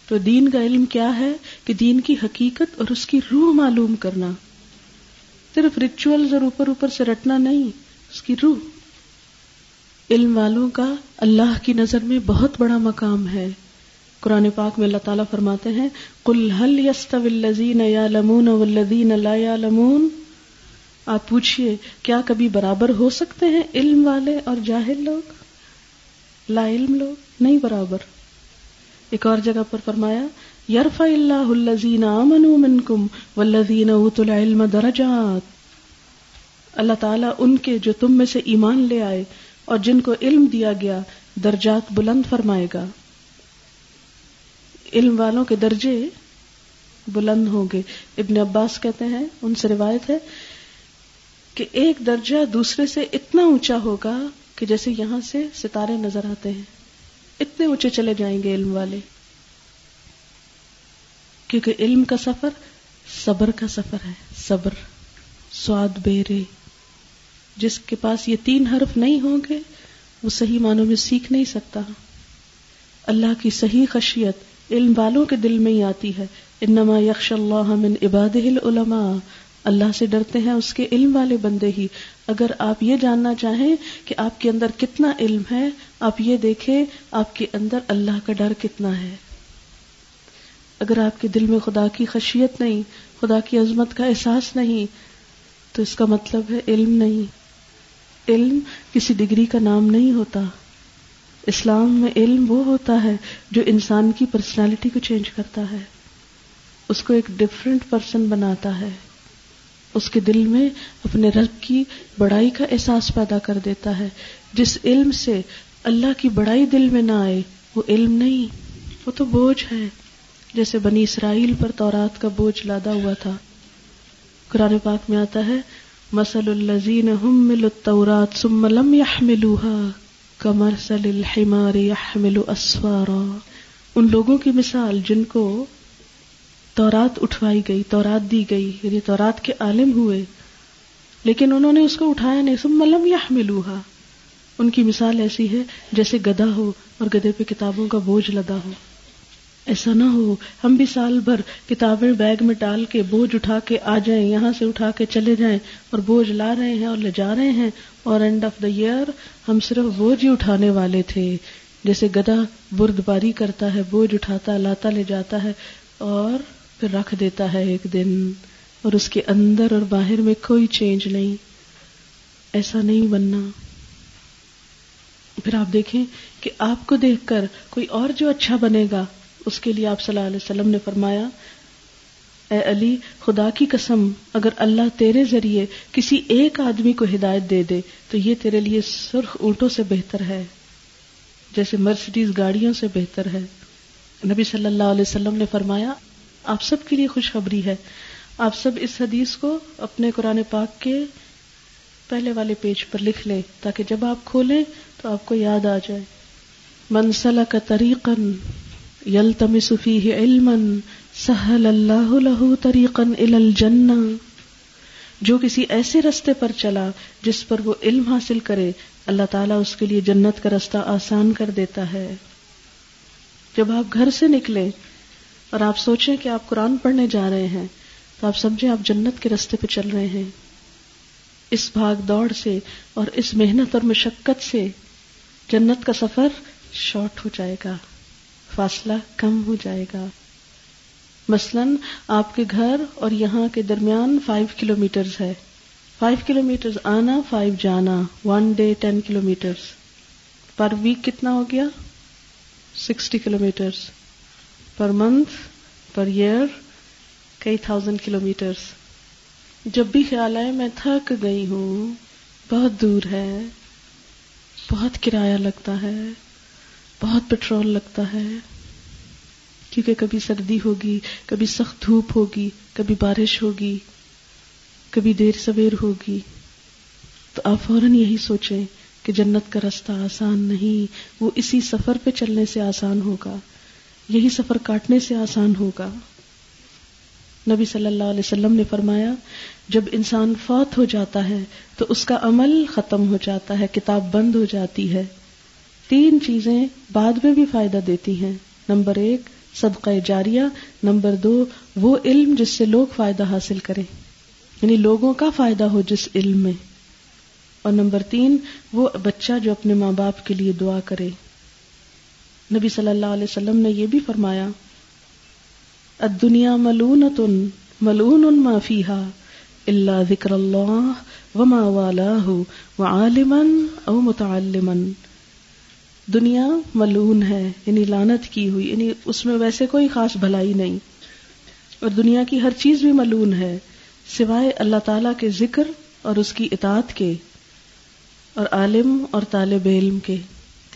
تو دین کا علم کیا ہے کہ دین کی حقیقت اور اس کی روح معلوم کرنا, صرف ریچولز اور اوپر اوپر سے رٹنا نہیں, اس کی روح. علم والوں کا اللہ کی نظر میں بہت بڑا مقام ہے. قرآن پاک میں اللہ تعالیٰ فرماتے ہیں قُلْ هَلْ يَسْتَوِي الَّذِينَ يَعْلَمُونَ وَالَّذِينَ لَا يَعْلَمُونَ, آپ پوچھئے کیا کبھی برابر ہو سکتے ہیں علم والے اور جاہل لوگ, لا علم لوگ؟ نہیں برابر. ایک اور جگہ پر فرمایا يَرْفَعِ اللَّهُ الَّذِينَ آمَنُوا مِنْكُمْ وَالَّذِينَ أُوتُوا الْعِلْمَ دَرَجَاتٍ, اللہ تعالیٰ ان کے جو تم میں سے ایمان لے آئے اور جن کو علم دیا گیا درجات بلند فرمائے گا. علم والوں کے درجے بلند ہوں گے. ابن عباس کہتے ہیں, ان سے روایت ہے کہ ایک درجہ دوسرے سے اتنا اونچا ہوگا کہ جیسے یہاں سے ستارے نظر آتے ہیں, اتنے اونچے چلے جائیں گے علم والے. کیونکہ علم کا سفر صبر کا سفر ہے. صبر سواد بیرے, جس کے پاس یہ تین حرف نہیں ہوں گے وہ صحیح معنوں میں سیکھ نہیں سکتا. اللہ کی صحیح خشیت علم والوں کے دل میں ہی آتی ہے. انما یخشى اللہ من عباده العلماء, اللہ سے ڈرتے ہیں اس کے علم والے بندے ہی. اگر آپ یہ جاننا چاہیں کہ آپ کے اندر کتنا علم ہے, آپ یہ دیکھیں آپ کے اندر اللہ کا ڈر کتنا ہے. اگر آپ کے دل میں خدا کی خشیت نہیں, خدا کی عظمت کا احساس نہیں, تو اس کا مطلب ہے علم نہیں. علم کسی ڈگری کا نام نہیں ہوتا. اسلام میں علم وہ ہوتا ہے جو انسان کی پرسنالٹی کو چینج کرتا ہے, اس کو ایک ڈیفرنٹ پرسن بناتا ہے, اس کے دل میں اپنے رب کی بڑائی کا احساس پیدا کر دیتا ہے. جس علم سے اللہ کی بڑائی دل میں نہ آئے وہ علم نہیں, وہ تو بوجھ ہے. جیسے بنی اسرائیل پر تورات کا بوجھ لادا ہوا تھا. قرآن پاک میں آتا ہے مَثَلُ الَّذِينَ حُمِّلُوا التَّوْرَاتَ ثُمَّ لَمْ يَحْمِلُوهَا كَمَثَلِ الْحِمَارِ يَحْمِلُ أَسْفَارًا, ان لوگوں کی مثال جن کو تورات اٹھوائی گئی, تورات دی گئی, یعنی تورات کے عالم ہوئے لیکن انہوں نے اس کو اٹھایا نہیں. ثُمَّ لَمْ يَحْمِلُوهَا, ان کی مثال ایسی ہے جیسے گدھا ہو اور گدھے پہ کتابوں کا بوجھ لدا ہو. ایسا نہ ہو ہم بھی سال بھر کتابیں بیگ میں ڈال کے بوجھ اٹھا کے آ جائیں, یہاں سے اٹھا کے چلے جائیں, اور بوجھ لا رہے ہیں اور لے جا رہے ہیں, اور اینڈ آف دا ایئر ہم صرف بوجھ ہی اٹھانے والے تھے. جیسے گدھا برد باری کرتا ہے, بوجھ اٹھاتا لاتا لے جاتا ہے اور پھر رکھ دیتا ہے ایک دن, اور اس کے اندر اور باہر میں کوئی چینج نہیں. ایسا نہیں بننا. پھر آپ دیکھیں کہ آپ کو دیکھ کر کوئی اور جو اچھا بنے گا, اس کے لیے آپ صلی اللہ علیہ وسلم نے فرمایا اے علی خدا کی قسم اگر اللہ تیرے ذریعے کسی ایک آدمی کو ہدایت دے دے تو یہ تیرے لیے سرخ اونٹوں سے بہتر ہے, جیسے مرسیڈیز گاڑیوں سے بہتر ہے. نبی صلی اللہ علیہ وسلم نے فرمایا آپ سب کے لیے خوشخبری ہے. آپ سب اس حدیث کو اپنے قرآن پاک کے پہلے والے پیج پر لکھ لیں تاکہ جب آپ کھولیں تو آپ کو یاد آ جائے. من سلک طریقا یلتمس فیہ علما سہل اللہ لہ طریقا الی الجنہ, جو کسی ایسے رستے پر چلا جس پر وہ علم حاصل کرے اللہ تعالیٰ اس کے لیے جنت کا رستہ آسان کر دیتا ہے. جب آپ گھر سے نکلیں اور آپ سوچیں کہ آپ قرآن پڑھنے جا رہے ہیں تو آپ سمجھیں آپ جنت کے رستے پہ چل رہے ہیں. اس بھاگ دوڑ سے اور اس محنت اور مشقت سے جنت کا سفر شارٹ ہو جائے گا، فاصلہ کم ہو جائے گا. مثلاً آپ کے گھر اور یہاں کے درمیان 5 کلومیٹرز ہے، 5 کلومیٹرز آنا، 5 جانا، 1 ڈے 10 کلومیٹرز، پر ویک کتنا ہو گیا؟ 60 kilometres, per month, per year کئی 1000 کلومیٹرز. جب بھی خیال آئے میں تھک گئی ہوں، بہت دور ہے، بہت کرایہ لگتا ہے، بہت پیٹرول لگتا ہے، کیونکہ کبھی سردی ہوگی، کبھی سخت دھوپ ہوگی، کبھی بارش ہوگی، کبھی دیر سویر ہوگی، تو آپ فوراً یہی سوچیں کہ جنت کا راستہ آسان نہیں، وہ اسی سفر پہ چلنے سے آسان ہوگا، یہی سفر کاٹنے سے آسان ہوگا. نبی صلی اللہ علیہ وسلم نے فرمایا جب انسان فوت ہو جاتا ہے تو اس کا عمل ختم ہو جاتا ہے، کتاب بند ہو جاتی ہے. 3 چیزیں بعد میں بھی فائدہ دیتی ہیں، نمبر 1 صدقہ جاریہ، نمبر 2 وہ علم جس سے لوگ فائدہ حاصل کریں، یعنی لوگوں کا فائدہ ہو جس علم میں، اور نمبر 3 وہ بچہ جو اپنے ماں باپ کے لیے دعا کرے. نبی صلی اللہ علیہ وسلم نے یہ بھی فرمایا الدنیا ملونتن ملون ما فیہا الا ذکر اللہ وما والاہ وعالما او متعلما. دنیا ملون ہے، یعنی لعنت کی ہوئی، یعنی اس میں ویسے کوئی خاص بھلائی نہیں، اور دنیا کی ہر چیز بھی ملون ہے سوائے اللہ تعالیٰ کے ذکر اور اس کی اطاعت کے اور عالم اور طالب علم کے.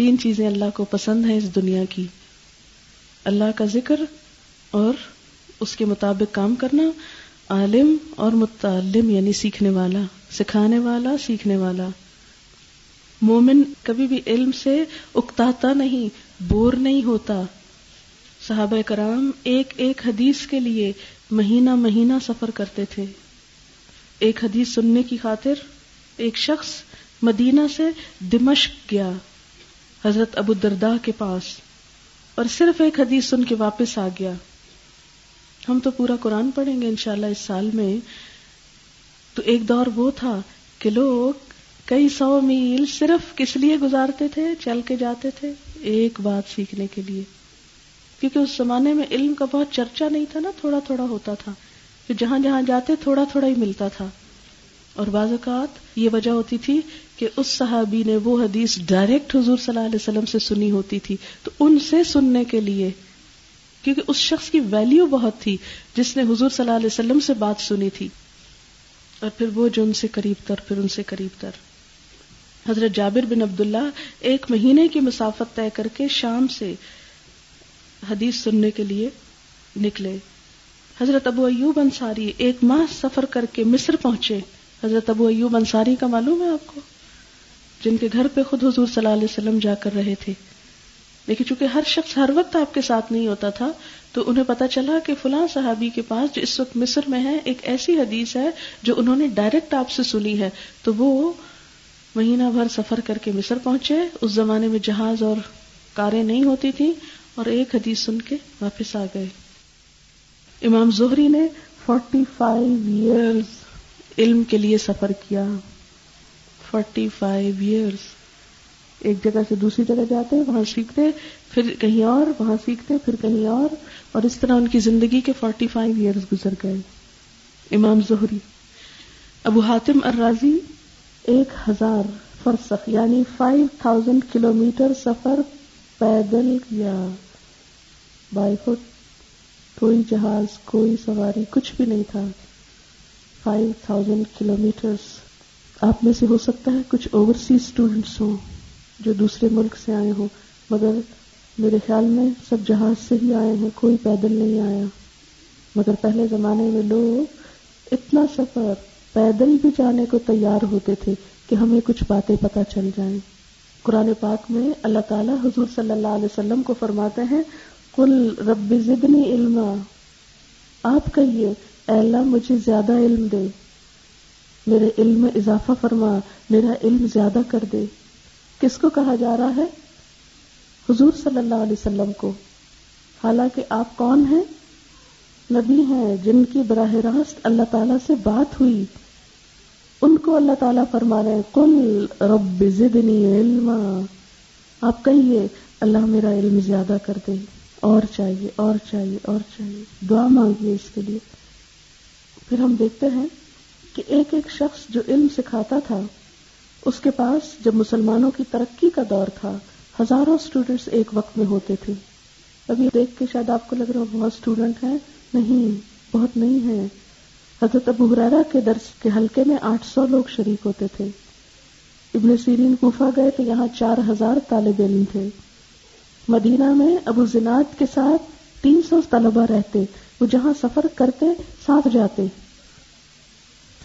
3 چیزیں اللہ کو پسند ہیں اس دنیا کی، اللہ کا ذکر اور اس کے مطابق کام کرنا، عالم اور متعلم یعنی سیکھنے والا، سکھانے والا، سیکھنے والا. مومن کبھی بھی علم سے اکتاتا نہیں، بور نہیں ہوتا. صحابہ کرام ایک ایک حدیث کے لیے مہینہ مہینہ سفر کرتے تھے. ایک حدیث سننے کی خاطر ایک شخص مدینہ سے دمشق گیا حضرت ابو الدرداء کے پاس، اور صرف ایک حدیث سن کے واپس آ گیا. ہم تو پورا قرآن پڑھیں گے انشاءاللہ اس سال میں. تو ایک دور وہ تھا کہ لوگ کئی 100 میل صرف کس لیے گزارتے تھے؟ چل کے جاتے تھے، ایک بات سیکھنے کے لیے، کیونکہ اس زمانے میں علم کا بہت چرچا نہیں تھا نا، تھوڑا تھوڑا ہوتا تھا، تو جہاں جہاں جاتے تھوڑا تھوڑا ہی ملتا تھا. اور بعض اوقات یہ وجہ ہوتی تھی کہ اس صحابی نے وہ حدیث ڈائریکٹ حضور صلی اللہ علیہ وسلم سے سنی ہوتی تھی، تو ان سے سننے کے لیے، کیونکہ اس شخص کی ویلیو بہت تھی جس نے حضور صلی اللہ علیہ وسلم سے بات سنی تھی. اور پھر وہ جو ان سے قریب تر، پھر ان سے قریب تر. حضرت جابر بن عبداللہ 1 مہینے کی مسافت طے کر کے شام سے حدیث سننے کے لیے نکلے. حضرت ابو ایوب انصاری 1 ماہ سفر کر کے مصر پہنچے. حضرت ابو ایوب انصاری کا معلوم ہے آپ کو، جن کے گھر پہ خود حضور صلی اللہ علیہ وسلم جا کر رہے تھے. لیکن چونکہ ہر شخص ہر وقت آپ کے ساتھ نہیں ہوتا تھا، تو انہیں پتا چلا کہ فلاں صحابی کے پاس جو اس وقت مصر میں ہے ایک ایسی حدیث ہے جو انہوں نے ڈائریکٹ آپ سے سنی ہے. تو وہ مہینہ بھر سفر کر کے مصر پہنچے. اس زمانے میں جہاز اور کاریں نہیں ہوتی تھیں، اور ایک حدیث سن کے واپس آ گئے. امام زہری نے 45 ایئرز علم کے لیے سفر کیا. 45 ایئرز ایک جگہ سے دوسری جگہ جاتے، وہاں سیکھتے، پھر کہیں اور، وہاں سیکھتے، پھر کہیں اور اس طرح ان کی زندگی کے 45 ایئرز گزر گئے. امام زہری. ابو حاتم الرازی 1000 فرسخ یعنی 5000 کلومیٹر سفر پیدل کیا، بائی فٹ. کوئی جہاز، کوئی سواری، کچھ بھی نہیں تھا. 5000 کلومیٹرز. آپ میں سے ہو سکتا ہے کچھ اوورسیز اسٹوڈنٹس ہوں جو دوسرے ملک سے آئے ہوں، مگر میرے خیال میں سب جہاز سے ہی آئے ہیں، کوئی پیدل نہیں آیا. مگر پہلے زمانے میں لوگ اتنا سفر پیدل بھی جانے کو تیار ہوتے تھے کہ ہمیں کچھ باتیں پتہ چل جائیں. قرآن پاک میں اللہ تعالیٰ حضور صلی اللہ علیہ وسلم کو فرماتے ہیں قل رب زدنی علما، آپ کہیے اے اللہ مجھے زیادہ علم دے، میرے علم میں اضافہ فرما، میرا علم زیادہ کر دے. کس کو کہا جا رہا ہے؟ حضور صلی اللہ علیہ وسلم کو. حالانکہ آپ کون ہیں؟ نبی ہیں جن کی براہ راست اللہ تعالیٰ سے بات ہوئی. ان کو اللہ تعالیٰ فرما رہے ہیں قل رب زدنی علما، آپ کہیے اللہ میرا علم زیادہ کر دے، اور چاہیے اور چاہیے اور چاہیے، دعا مانگیے اس کے لیے. پھر ہم دیکھتے ہیں کہ ایک ایک شخص جو علم سکھاتا تھا، اس کے پاس جب مسلمانوں کی ترقی کا دور تھا ہزاروں اسٹوڈنٹس ایک وقت میں ہوتے تھے. ابھی دیکھ کے شاید آپ کو لگ رہا بہت اسٹوڈنٹ ہیں، نہیں، بہت نہیں ہیں. حضرت ابو ہریرہ کے درس کے حلقے میں 800 لوگ شریک ہوتے تھے. ابن سیرین کوفہ گئے تو یہاں 4000 طالب علم تھے. مدینہ میں ابو زناد کے ساتھ 300 طلبہ رہتے، وہ جہاں سفر کرتے ساتھ جاتے.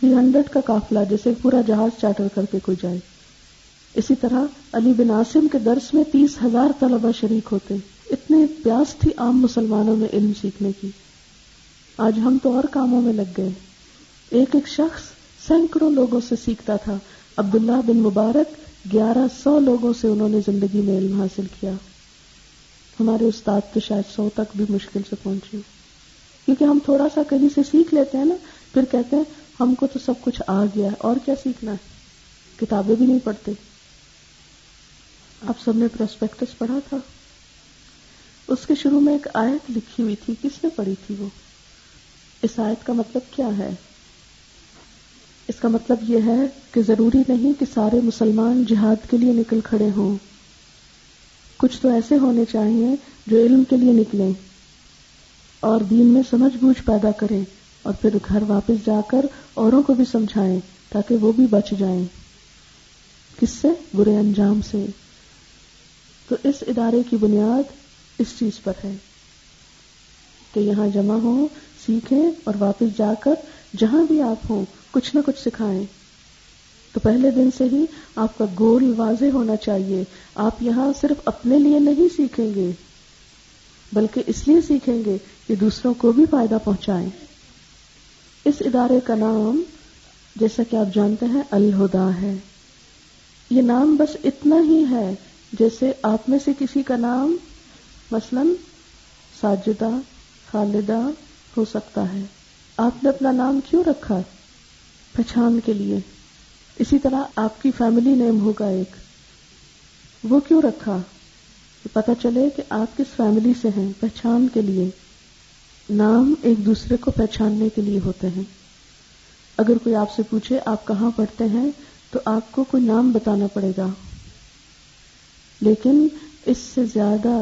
300 کا قافلہ، جیسے پورا جہاز چارٹر کر کے کوئی جائے. اسی طرح علی بن عاصم کے درس میں 30,000 طلبہ شریک ہوتے. اتنے پیاس تھی عام مسلمانوں میں علم سیکھنے کی. آج ہم تو اور کاموں میں لگ گئے. ایک ایک شخص سینکڑوں لوگوں سے سیکھتا تھا. عبداللہ بن مبارک 1100 لوگوں سے انہوں نے زندگی میں علم حاصل کیا. ہمارے استاد تو شاید 100 تک بھی مشکل سے پہنچے، کیونکہ ہم تھوڑا سا کہیں سے سیکھ لیتے ہیں نا، پھر کہتے ہیں ہم کو تو سب کچھ آ گیا ہے، اور کیا سیکھنا ہے، کتابیں بھی نہیں پڑھتے. آپ سب نے پرسپیکٹس پڑھا تھا، اس کے شروع میں ایک آیت لکھی ہوئی تھی. کس نے پڑھی تھی وہ؟ اس آیت کا مطلب کیا ہے؟ اس کا مطلب یہ ہے کہ ضروری نہیں کہ سارے مسلمان جہاد کے لیے نکل کھڑے ہوں. کچھ تو ایسے ہونے چاہیے جو علم کے لیے نکلیں اور دین میں سمجھ بوجھ پیدا کریں، اور پھر گھر واپس جا کر اوروں کو بھی سمجھائیں تاکہ وہ بھی بچ جائیں. کس سے؟ برے انجام سے. تو اس ادارے کی بنیاد اس چیز پر ہے کہ یہاں جمع ہوں، سیکھیں، اور واپس جا کر جہاں بھی آپ ہوں کچھ نہ کچھ سکھائیں. تو پہلے دن سے ہی آپ کا گول واضح ہونا چاہیے. آپ یہاں صرف اپنے لیے نہیں سیکھیں گے، بلکہ اس لیے سیکھیں گے کہ دوسروں کو بھی فائدہ پہنچائیں. اس ادارے کا نام، جیسا کہ آپ جانتے ہیں، الہدا ہے. یہ نام بس اتنا ہی ہے جیسے آپ میں سے کسی کا نام مثلاً ساجدہ، خالدہ ہو سکتا ہے. آپ نے اپنا نام کیوں رکھا؟ پہچان کے لیے. اسی طرح آپ کی فیملی نیم ہوگا ایک، وہ کیوں رکھا؟ پتہ چلے کہ آپ کس فیملی سے ہیں، پہچان کے لیے. نام ایک دوسرے کو پہچاننے کے لیے ہوتے ہیں. اگر کوئی آپ سے پوچھے آپ کہاں پڑھتے ہیں تو آپ کو کوئی نام بتانا پڑے گا. لیکن اس سے زیادہ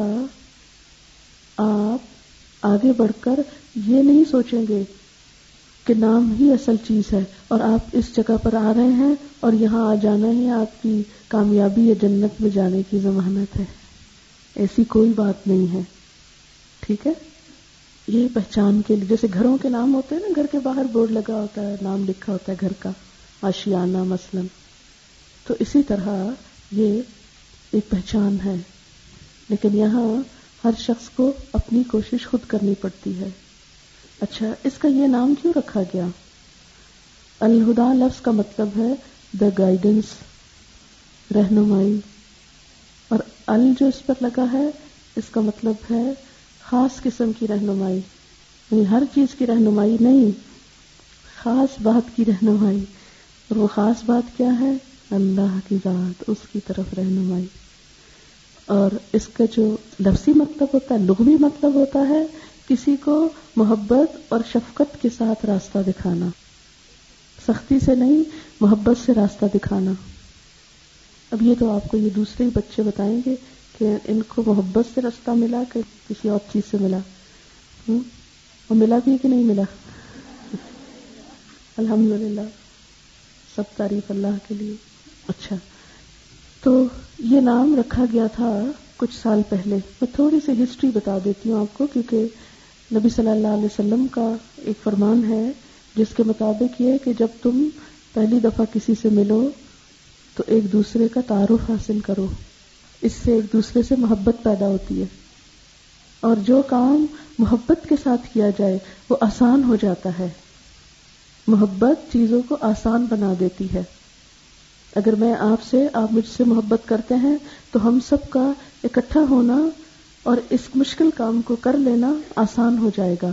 آپ آگے بڑھ کر یہ نہیں سوچیں گے کہ نام ہی اصل چیز ہے اور آپ اس جگہ پر آ رہے ہیں اور یہاں آ جانا ہی آپ کی کامیابی یا جنت میں جانے کی ضمانت ہے. ایسی کوئی بات نہیں ہے، ٹھیک ہے؟ یہ پہچان کے لیے. جیسے گھروں کے نام ہوتے ہیں نا، گھر کے باہر بورڈ لگا ہوتا ہے، نام لکھا ہوتا ہے گھر کا، آشیانہ مثلاً. تو اسی طرح یہ ایک پہچان ہے، لیکن یہاں ہر شخص کو اپنی کوشش خود کرنی پڑتی ہے. اچھا، اس کا یہ نام کیوں رکھا گیا؟ الہدا لفظ کا مطلب ہے دا گائیڈنس، رہنمائی، اور ال جو اس پر لگا ہے اس کا مطلب ہے خاص قسم کی رہنمائی. یعنی ہر چیز کی رہنمائی نہیں، خاص بات کی رہنمائی. اور وہ خاص بات کیا ہے؟ اللہ کی ذات، اس کی طرف رہنمائی. اور اس کا جو لفظی مطلب ہوتا ہے، لغوی مطلب ہوتا ہے کسی کو محبت اور شفقت کے ساتھ راستہ دکھانا. سختی سے نہیں، محبت سے راستہ دکھانا. اب یہ تو آپ کو یہ دوسرے بچے بتائیں گے کہ ان کو محبت سے راستہ ملا کہ کسی اور چیز سے ملا، اور ملا بھی کہ نہیں ملا. الحمدللہ، سب تعریف اللہ کے لیے. اچھا، تو یہ نام رکھا گیا تھا کچھ سال پہلے. میں تھوڑی سی ہسٹری بتا دیتی ہوں آپ کو، کیونکہ نبی صلی اللہ علیہ وسلم کا ایک فرمان ہے جس کے مطابق یہ کہ جب تم پہلی دفعہ کسی سے ملو تو ایک دوسرے کا تعارف حاصل کرو. اس سے ایک دوسرے سے محبت پیدا ہوتی ہے، اور جو کام محبت کے ساتھ کیا جائے وہ آسان ہو جاتا ہے. محبت چیزوں کو آسان بنا دیتی ہے. اگر میں آپ سے، آپ مجھ سے محبت کرتے ہیں تو ہم سب کا اکٹھا ہونا اور اس مشکل کام کو کر لینا آسان ہو جائے گا.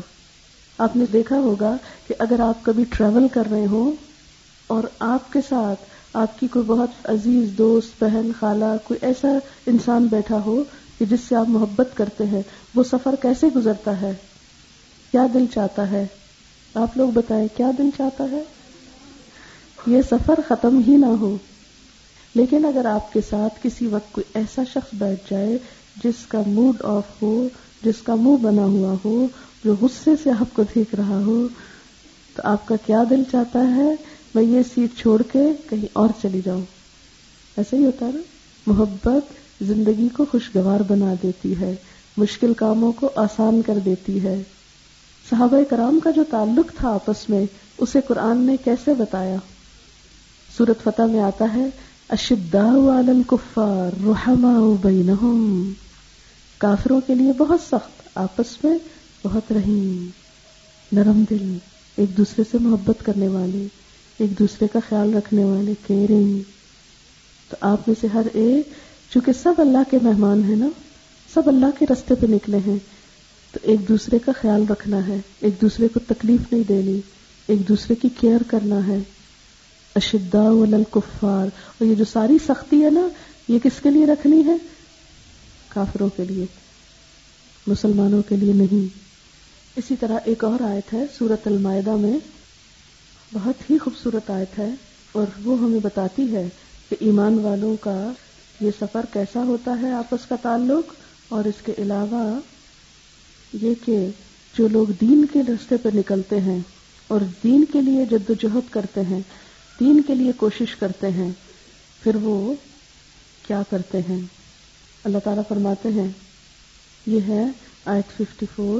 آپ نے دیکھا ہوگا کہ اگر آپ کبھی ٹریول کر رہے ہوں اور آپ کے ساتھ آپ کی کوئی بہت عزیز دوست، بہن، خالہ، کوئی ایسا انسان بیٹھا ہو کہ جس سے آپ محبت کرتے ہیں، وہ سفر کیسے گزرتا ہے، کیا دل چاہتا ہے؟ آپ لوگ بتائیں کیا دل چاہتا ہے؟ یہ سفر ختم ہی نہ ہو۔ لیکن اگر آپ کے ساتھ کسی وقت کوئی ایسا شخص بیٹھ جائے جس کا موڈ آف ہو، جس کا منہ بنا ہوا ہو، جو غصے سے آپ کو دیکھ رہا ہو، تو آپ کا کیا دل چاہتا ہے، میں یہ سیٹ چھوڑ کے کہیں اور چلی جاؤں؟ ایسے ہی ہوتا ہے نا۔ محبت زندگی کو خوشگوار بنا دیتی ہے، مشکل کاموں کو آسان کر دیتی ہے۔ صحابہ کرام کا جو تعلق تھا آپس میں، اسے قرآن نے کیسے بتایا؟ سورۃ فتح میں آتا ہے اشداء علی الکفار رحماء بینہم، کافروں کے لیے بہت سخت، آپس میں بہت رحیم، نرم دل، ایک دوسرے سے محبت کرنے والے، ایک دوسرے کا خیال رکھنے والے، کیئرنگ۔ تو آپ میں سے ہر ایک، چونکہ سب اللہ کے مہمان ہیں نا، سب اللہ کے راستے پہ نکلے ہیں، تو ایک دوسرے کا خیال رکھنا ہے، ایک دوسرے کو تکلیف نہیں دینی، ایک دوسرے کی کیئر کرنا ہے۔ اشداء علی الکفار، اور یہ جو ساری سختی ہے نا، یہ کس کے لیے رکھنی ہے؟ کافروں کے لیے، مسلمانوں کے لیے نہیں۔ اسی طرح ایک اور آیت ہے سورۃ المائدہ میں، بہت ہی خوبصورت آیت ہے، اور وہ ہمیں بتاتی ہے کہ ایمان والوں کا یہ سفر کیسا ہوتا ہے، آپس کا تعلق، اور اس کے علاوہ یہ کہ جو لوگ دین کے راستے پہ نکلتے ہیں اور دین کے لیے جد و جہد کرتے ہیں، دین کے لیے کوشش کرتے ہیں، پھر وہ کیا کرتے ہیں؟ اللہ تعالیٰ فرماتے ہیں، یہ ہے آیت 54،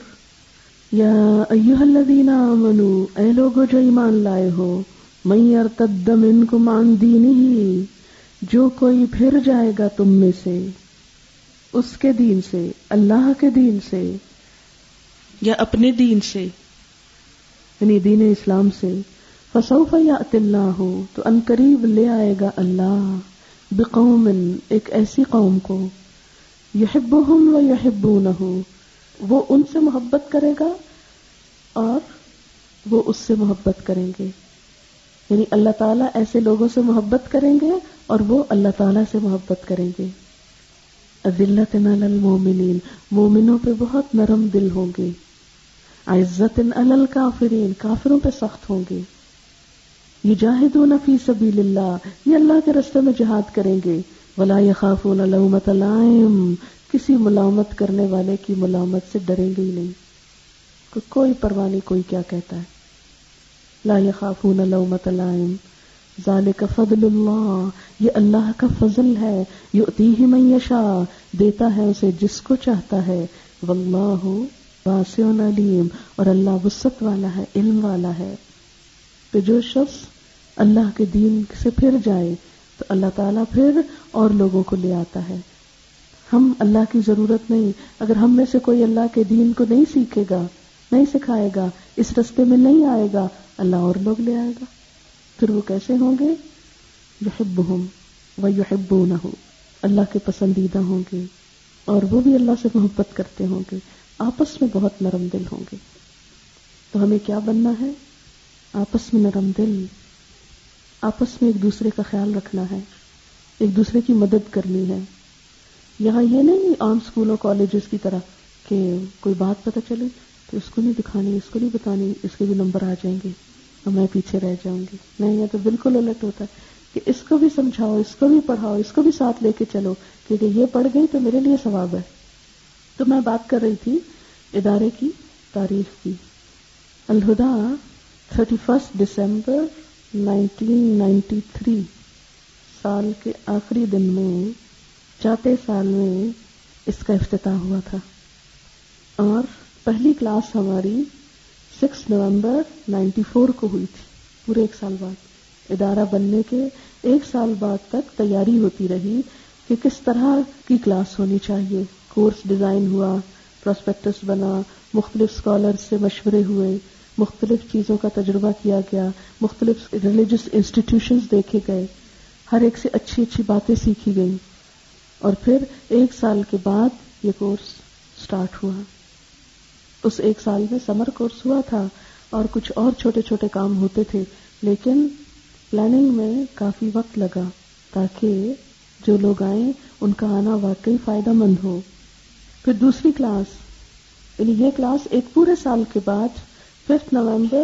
یا ایھا الذین آمنوا، اے لوگو جو ایمان لائے ہو، من یرتد منکم عن دینہ، جو کوئی پھر جائے گا تم میں سے اس کے دین سے، اللہ کے دین سے یا اپنے دین سے، یعنی دین اسلام سے، فسوف یأتی اللہ، تو ان قریب لے آئے گا اللہ، بقوم، ایک ایسی قوم کو، یحبہم ویحبونہ، وہ ان سے محبت کرے گا اور وہ اس سے محبت کریں گے، یعنی اللہ تعالیٰ ایسے لوگوں سے محبت کریں گے اور وہ اللہ تعالیٰ سے محبت کریں گے۔ اذلۃ علی المؤمنین، مومنوں پہ بہت نرم دل ہوں گے، عزت علی الکافرین، کافروں پہ سخت ہوں گے، یجاہدون فی سبیل اللہ، یہ اللہ کے راستے میں جہاد کریں گے، ولا یخافون لومۃ لائم، کسی ملامت کرنے والے کی ملامت سے ڈریں گے ہی نہیں، کوئی پرواہ نہیں کوئی کیا کہتا ہے، لا یخافون لومۃ لائم، ذالک فضل اللہ، یہ اللہ کا فضل ہے، یؤتیہ من یشاء، دیتا ہے اسے جس کو چاہتا ہے، واللہ واسع علیم، اور اللہ وسعت والا ہے، علم والا ہے۔ تو جو شخص اللہ کے دین سے پھر جائے تو اللہ تعالیٰ پھر اور لوگوں کو لے آتا ہے۔ ہم اللہ کی ضرورت نہیں، اگر ہم میں سے کوئی اللہ کے دین کو نہیں سیکھے گا، نہیں سکھائے گا، اس رستے میں نہیں آئے گا، اللہ اور لوگ لے آئے گا۔ پھر وہ کیسے ہوں گے؟ یحبہم ویحبونہ، اللہ کے پسندیدہ ہوں گے اور وہ بھی اللہ سے محبت کرتے ہوں گے، آپس میں بہت نرم دل ہوں گے۔ تو ہمیں کیا بننا ہے؟ آپس میں نرم دل، آپس میں ایک دوسرے کا خیال رکھنا ہے، ایک دوسرے کی مدد کرنی ہے۔ یہاں یہ نہیں عام اسکولوں کالجز کی طرح کہ کوئی بات پتہ چلے تو اس کو نہیں دکھانی، اس کو نہیں بتانی، اس کے بھی نمبر آ جائیں گے اور میں پیچھے رہ جاؤں گی، نہیں، یہ تو بالکل الٹ ہوتا ہے کہ اس کو بھی سمجھاؤ، اس کو بھی پڑھاؤ، اس کو بھی ساتھ لے کے چلو، کیونکہ یہ پڑھ گئی تو میرے لیے ثواب ہے۔ تو میں بات کر رہی تھی ادارے کی تاریخ کی، الہدا 31 دسمبر 1993، سال کے آخری دن میں، چوتھے سال میں اس کا افتتاح ہوا تھا، اور پہلی کلاس ہماری 6 نومبر 1994 کو ہوئی تھی۔ پورے ایک سال بعد، ادارہ بننے کے ایک سال بعد تک تیاری ہوتی رہی کہ کس طرح کی کلاس ہونی چاہیے، کورس ڈیزائن ہوا، پراسپیکٹس بنا، مختلف اسکالر سے مشورے ہوئے، مختلف چیزوں کا تجربہ کیا گیا، مختلف ریلیجس انسٹیٹیوشنز دیکھے گئے، ہر ایک سے اچھی اچھی باتیں سیکھی گئیں، اور پھر ایک سال کے بعد یہ کورس سٹارٹ ہوا۔ اس ایک سال میں سمر کورس ہوا تھا اور کچھ اور چھوٹے چھوٹے کام ہوتے تھے، لیکن پلاننگ میں کافی وقت لگا تاکہ جو لوگ آئیں ان کا آنا واقعی فائدہ مند ہو. پھر دوسری کلاس، یعنی یہ کلاس ایک پورے سال کے بعد 5 نومبر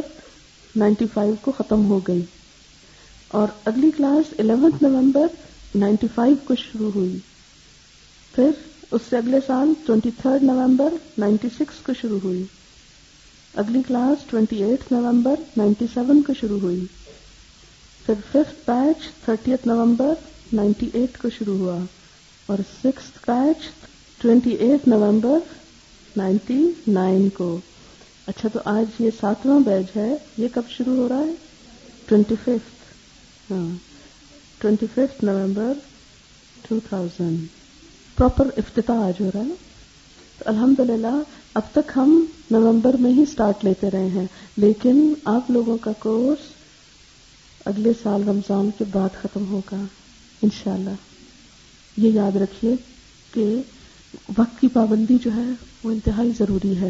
1995 کو ختم ہو گئی، اور اگلی کلاس 11 نومبر 1995 کو شروع ہوئی. پھر اس سے اگلے سال 23 نومبر 1996 کو شروع ہوئی. اگلی کلاس 28 نومبر 1997 کو شروع ہوئی. پھر 5th بیچ 30 نومبر 1998 کو شروع ہوا، اور 6th بیچ 28 نومبر 1999 کو. اچھا، تو آج یہ 7واں بیچ ہے، یہ کب شروع ہو رہا ہے؟ 25th، ہاں، 25 نومبر 2000 پراپر افتتاح آج ہو رہا ہے. تو الحمدللہ اب تک ہم نومبر میں ہی سٹارٹ لیتے رہے ہیں، لیکن آپ لوگوں کا کورس اگلے سال رمضان کے بعد ختم ہوگا انشاءاللہ. یہ یاد رکھیے کہ وقت کی پابندی جو ہے وہ انتہائی ضروری ہے.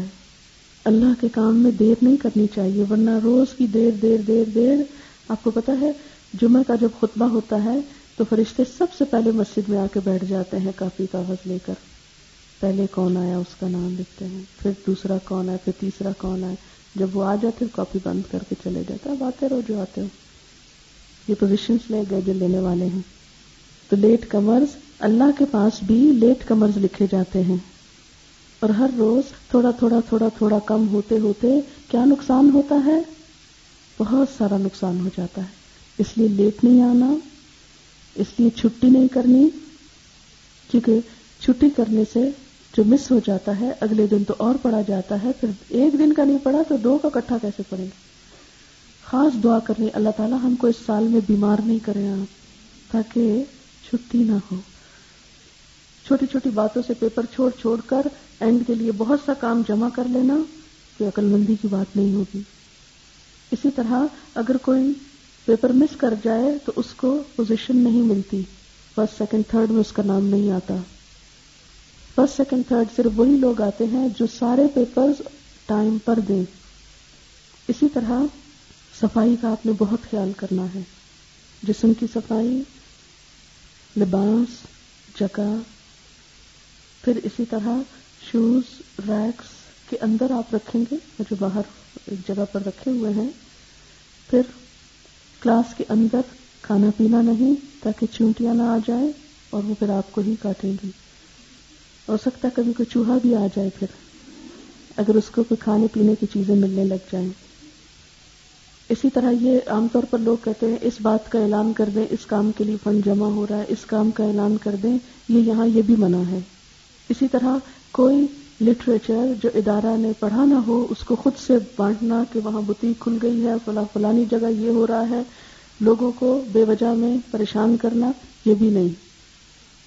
اللہ کے کام میں دیر نہیں کرنی چاہیے، ورنہ روز کی دیر. آپ کو پتہ ہے جمعہ کا جب خطبہ ہوتا ہے تو فرشتے سب سے پہلے مسجد میں آ کے بیٹھ جاتے ہیں کاپی کاغذ لے کر. پہلے کون آیا اس کا نام لکھتے ہیں، پھر دوسرا کون آیا، پھر تیسرا کون آیا. جب وہ آ جاتے کاپی بند کر کے چلے جاتا ہے. آتے رہو جو آتے ہو، یہ پوزیشنز لے گئے جو لینے والے ہیں. تو لیٹ کمرز اللہ کے پاس بھی لیٹ کمرز لکھے جاتے ہیں، اور ہر روز تھوڑا تھوڑا تھوڑا تھوڑا کم ہوتے ہوتے کیا نقصان ہوتا ہے؟ بہت سارا نقصان ہو جاتا ہے. اس لیے لیٹ نہیں آنا، اس لیے چھٹی نہیں کرنی، کیونکہ چھٹی کرنے سے جو مس ہو جاتا ہے اگلے دن تو اور پڑھا جاتا ہے. پھر ایک دن کا نہیں پڑھا تو 2 کا اکٹھا کیسے پڑھیں گے؟ خاص دعا کرنی، اللہ تعالیٰ ہم کو اس سال میں بیمار نہیں کریں آپ، تاکہ چھٹی نہ ہو. چھوٹی چھوٹی باتوں سے پیپر چھوڑ کر اینڈ کے لیے بہت سا کام جمع کر لینا کوئی عقل مندی کی بات نہیں ہوگی. اسی طرح اگر کوئی پیپر مس کر جائے تو اس کو پوزیشن نہیں ملتی، 1st, 2nd, 3rd میں اس کا نام نہیں آتا. 1st, 2nd, 3rd صرف وہی لوگ آتے ہیں جو سارے پیپرز ٹائم پر دیں. اسی طرح صفائی کا آپ نے بہت خیال کرنا ہے، جسم کی صفائی، لباس، جگہ. پھر اسی طرح شوز ریکس کے اندر آپ رکھیں گے جو باہر ایک جگہ پر رکھے ہوئے ہیں. پھر کلاس کے اندر کھانا پینا نہیں تاکہ چونٹیاں نہ آ جائیں اور وہ پھر آپ کو ہی کاٹیں گی. ہو سکتا ہے کبھی کوئی چوہا بھی آ جائے، پھر اگر اس کو کوئی کھانے پینے کی چیزیں ملنے لگ جائیں. اسی طرح یہ عام طور پر لوگ کہتے ہیں اس بات کا اعلان کر دیں، اس کام کے لیے فنڈ جمع ہو رہا ہے، اس کام کا اعلان کر دیں. یہاں یہ بھی منع ہے. اسی طرح کوئی لٹریچر جو ادارہ نے پڑھا نہ ہو اس کو خود سے بانٹنا کہ وہاں بوتیک کھل گئی ہے، فلانی جگہ یہ ہو رہا ہے، لوگوں کو بے وجہ میں پریشان کرنا، یہ بھی نہیں.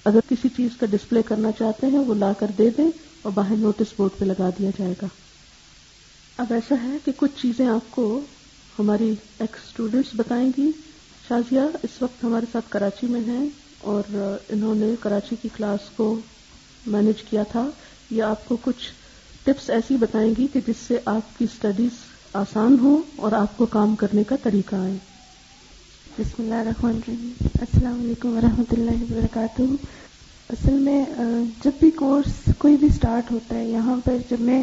اگر کسی چیز کا ڈسپلے کرنا چاہتے ہیں وہ لا کر دے دیں اور باہر نوٹس بورڈ پہ لگا دیا جائے گا. اب ایسا ہے کہ کچھ چیزیں آپ کو ہماری ایکس اسٹوڈنٹس بتائیں گی. شازیہ اس وقت ہمارے ساتھ کراچی میں ہیں اور انہوں نے کراچی کی کلاس کو مینج کیا تھا. یہ آپ کو کچھ ٹپس ایسی بتائیں گی کہ جس سے آپ کی اسٹڈیز آسان ہوں اور آپ کو کام کرنے کا طریقہ آئے. بسم اللہ الرحمن الرحیم. السلام علیکم ورحمۃ اللہ وبرکاتہ. اصل میں جب بھی کورس کوئی بھی سٹارٹ ہوتا ہے، یہاں پر جب میں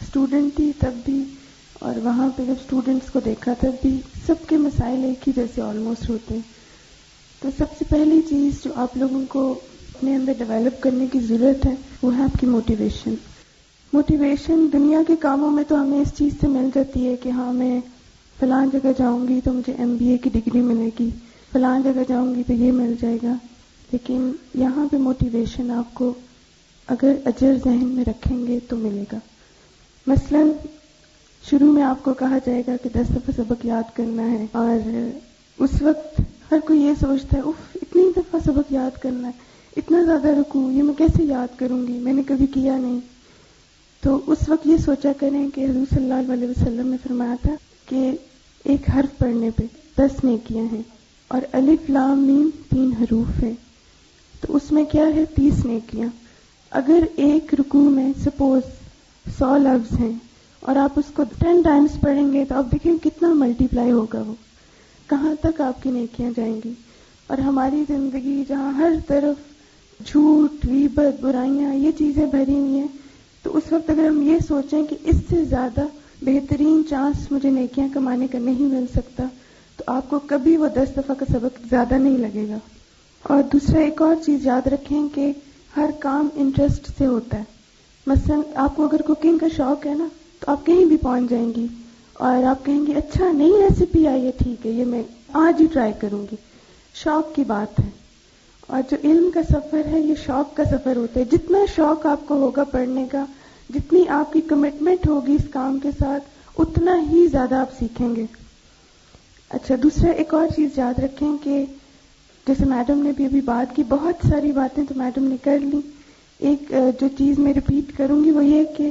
اسٹوڈنٹ تھی تب بھی اور وہاں پہ جب اسٹوڈنٹس کو دیکھا تب بھی، سب کے مسائل ایک ہی جیسے آلموسٹ ہوتے ہیں. تو سب سے پہلی چیز جو آپ لوگوں کو اپنے اندر ڈیولپ کرنے کی ضرورت ہے وہ ہے آپ کی موٹیویشن. موٹیویشن دنیا کے کاموں میں تو ہمیں اس چیز سے مل جاتی ہے کہ ہاں میں فلاں جگہ جاؤں گی تو مجھے MBA کی ڈگری ملے گی، فلاں جگہ جاؤں گی تو یہ مل جائے گا. لیکن یہاں پہ موٹیویشن آپ کو اگر اجر ذہن میں رکھیں گے تو ملے گا. مثلا شروع میں آپ کو کہا جائے گا کہ 10 دفعہ سبق یاد کرنا ہے، اور اس وقت ہر کوئی یہ سوچتا ہے اف اتنی دفعہ سبق یاد کرنا ہے، اتنا زیادہ رکوع، یہ میں کیسے یاد کروں گی، میں نے کبھی کیا نہیں. تو اس وقت یہ سوچا کریں کہ حضور صلی اللہ علیہ وسلم نے فرمایا تھا کہ ایک حرف پڑھنے پہ 10 نیکیاں ہیں، اور الف لام میم 3 حروف ہیں، تو اس میں کیا ہے 30 نیکیاں. اگر ایک رکوع میں سپوز 100 لفظ ہیں اور آپ اس کو 10 ٹائمز پڑھیں گے تو آپ دیکھیں کتنا ملٹیپلائی ہوگا وہ. کہاں تک آپ کی نیکیاں جائیں گی. اور ہماری زندگی جہاں ہر طرف جھوٹ، غیبت، برائیاں، یہ چیزیں بھری ہوئی ہیں، تو اس وقت اگر ہم یہ سوچیں کہ اس سے زیادہ بہترین چانس مجھے نیکیاں کمانے کا نہیں مل سکتا، تو آپ کو کبھی وہ 10 دفعہ کا سبق زیادہ نہیں لگے گا. اور دوسرا ایک اور چیز یاد رکھیں کہ ہر کام انٹرسٹ سے ہوتا ہے. مثلا آپ کو اگر کوکنگ کا شوق ہے نا، تو آپ کہیں بھی پہنچ جائیں گی اور آپ کہیں گے اچھا نئی ریسیپی آئی ہے، ٹھیک ہے یہ میں آج ہی ٹرائی کروں گی. شوق کی بات ہے. اور جو علم کا سفر ہے یہ شوق کا سفر ہوتا ہے. جتنا شوق آپ کو ہوگا پڑھنے کا، جتنی آپ کی کمٹمنٹ ہوگی اس کام کے ساتھ، اتنا ہی زیادہ آپ سیکھیں گے. اچھا دوسرا ایک اور چیز یاد رکھیں کہ جیسے میڈم نے بھی ابھی بات کی، بہت ساری باتیں تو میڈم نے کر لی. ایک جو چیز میں ریپیٹ کروں گی وہ یہ کہ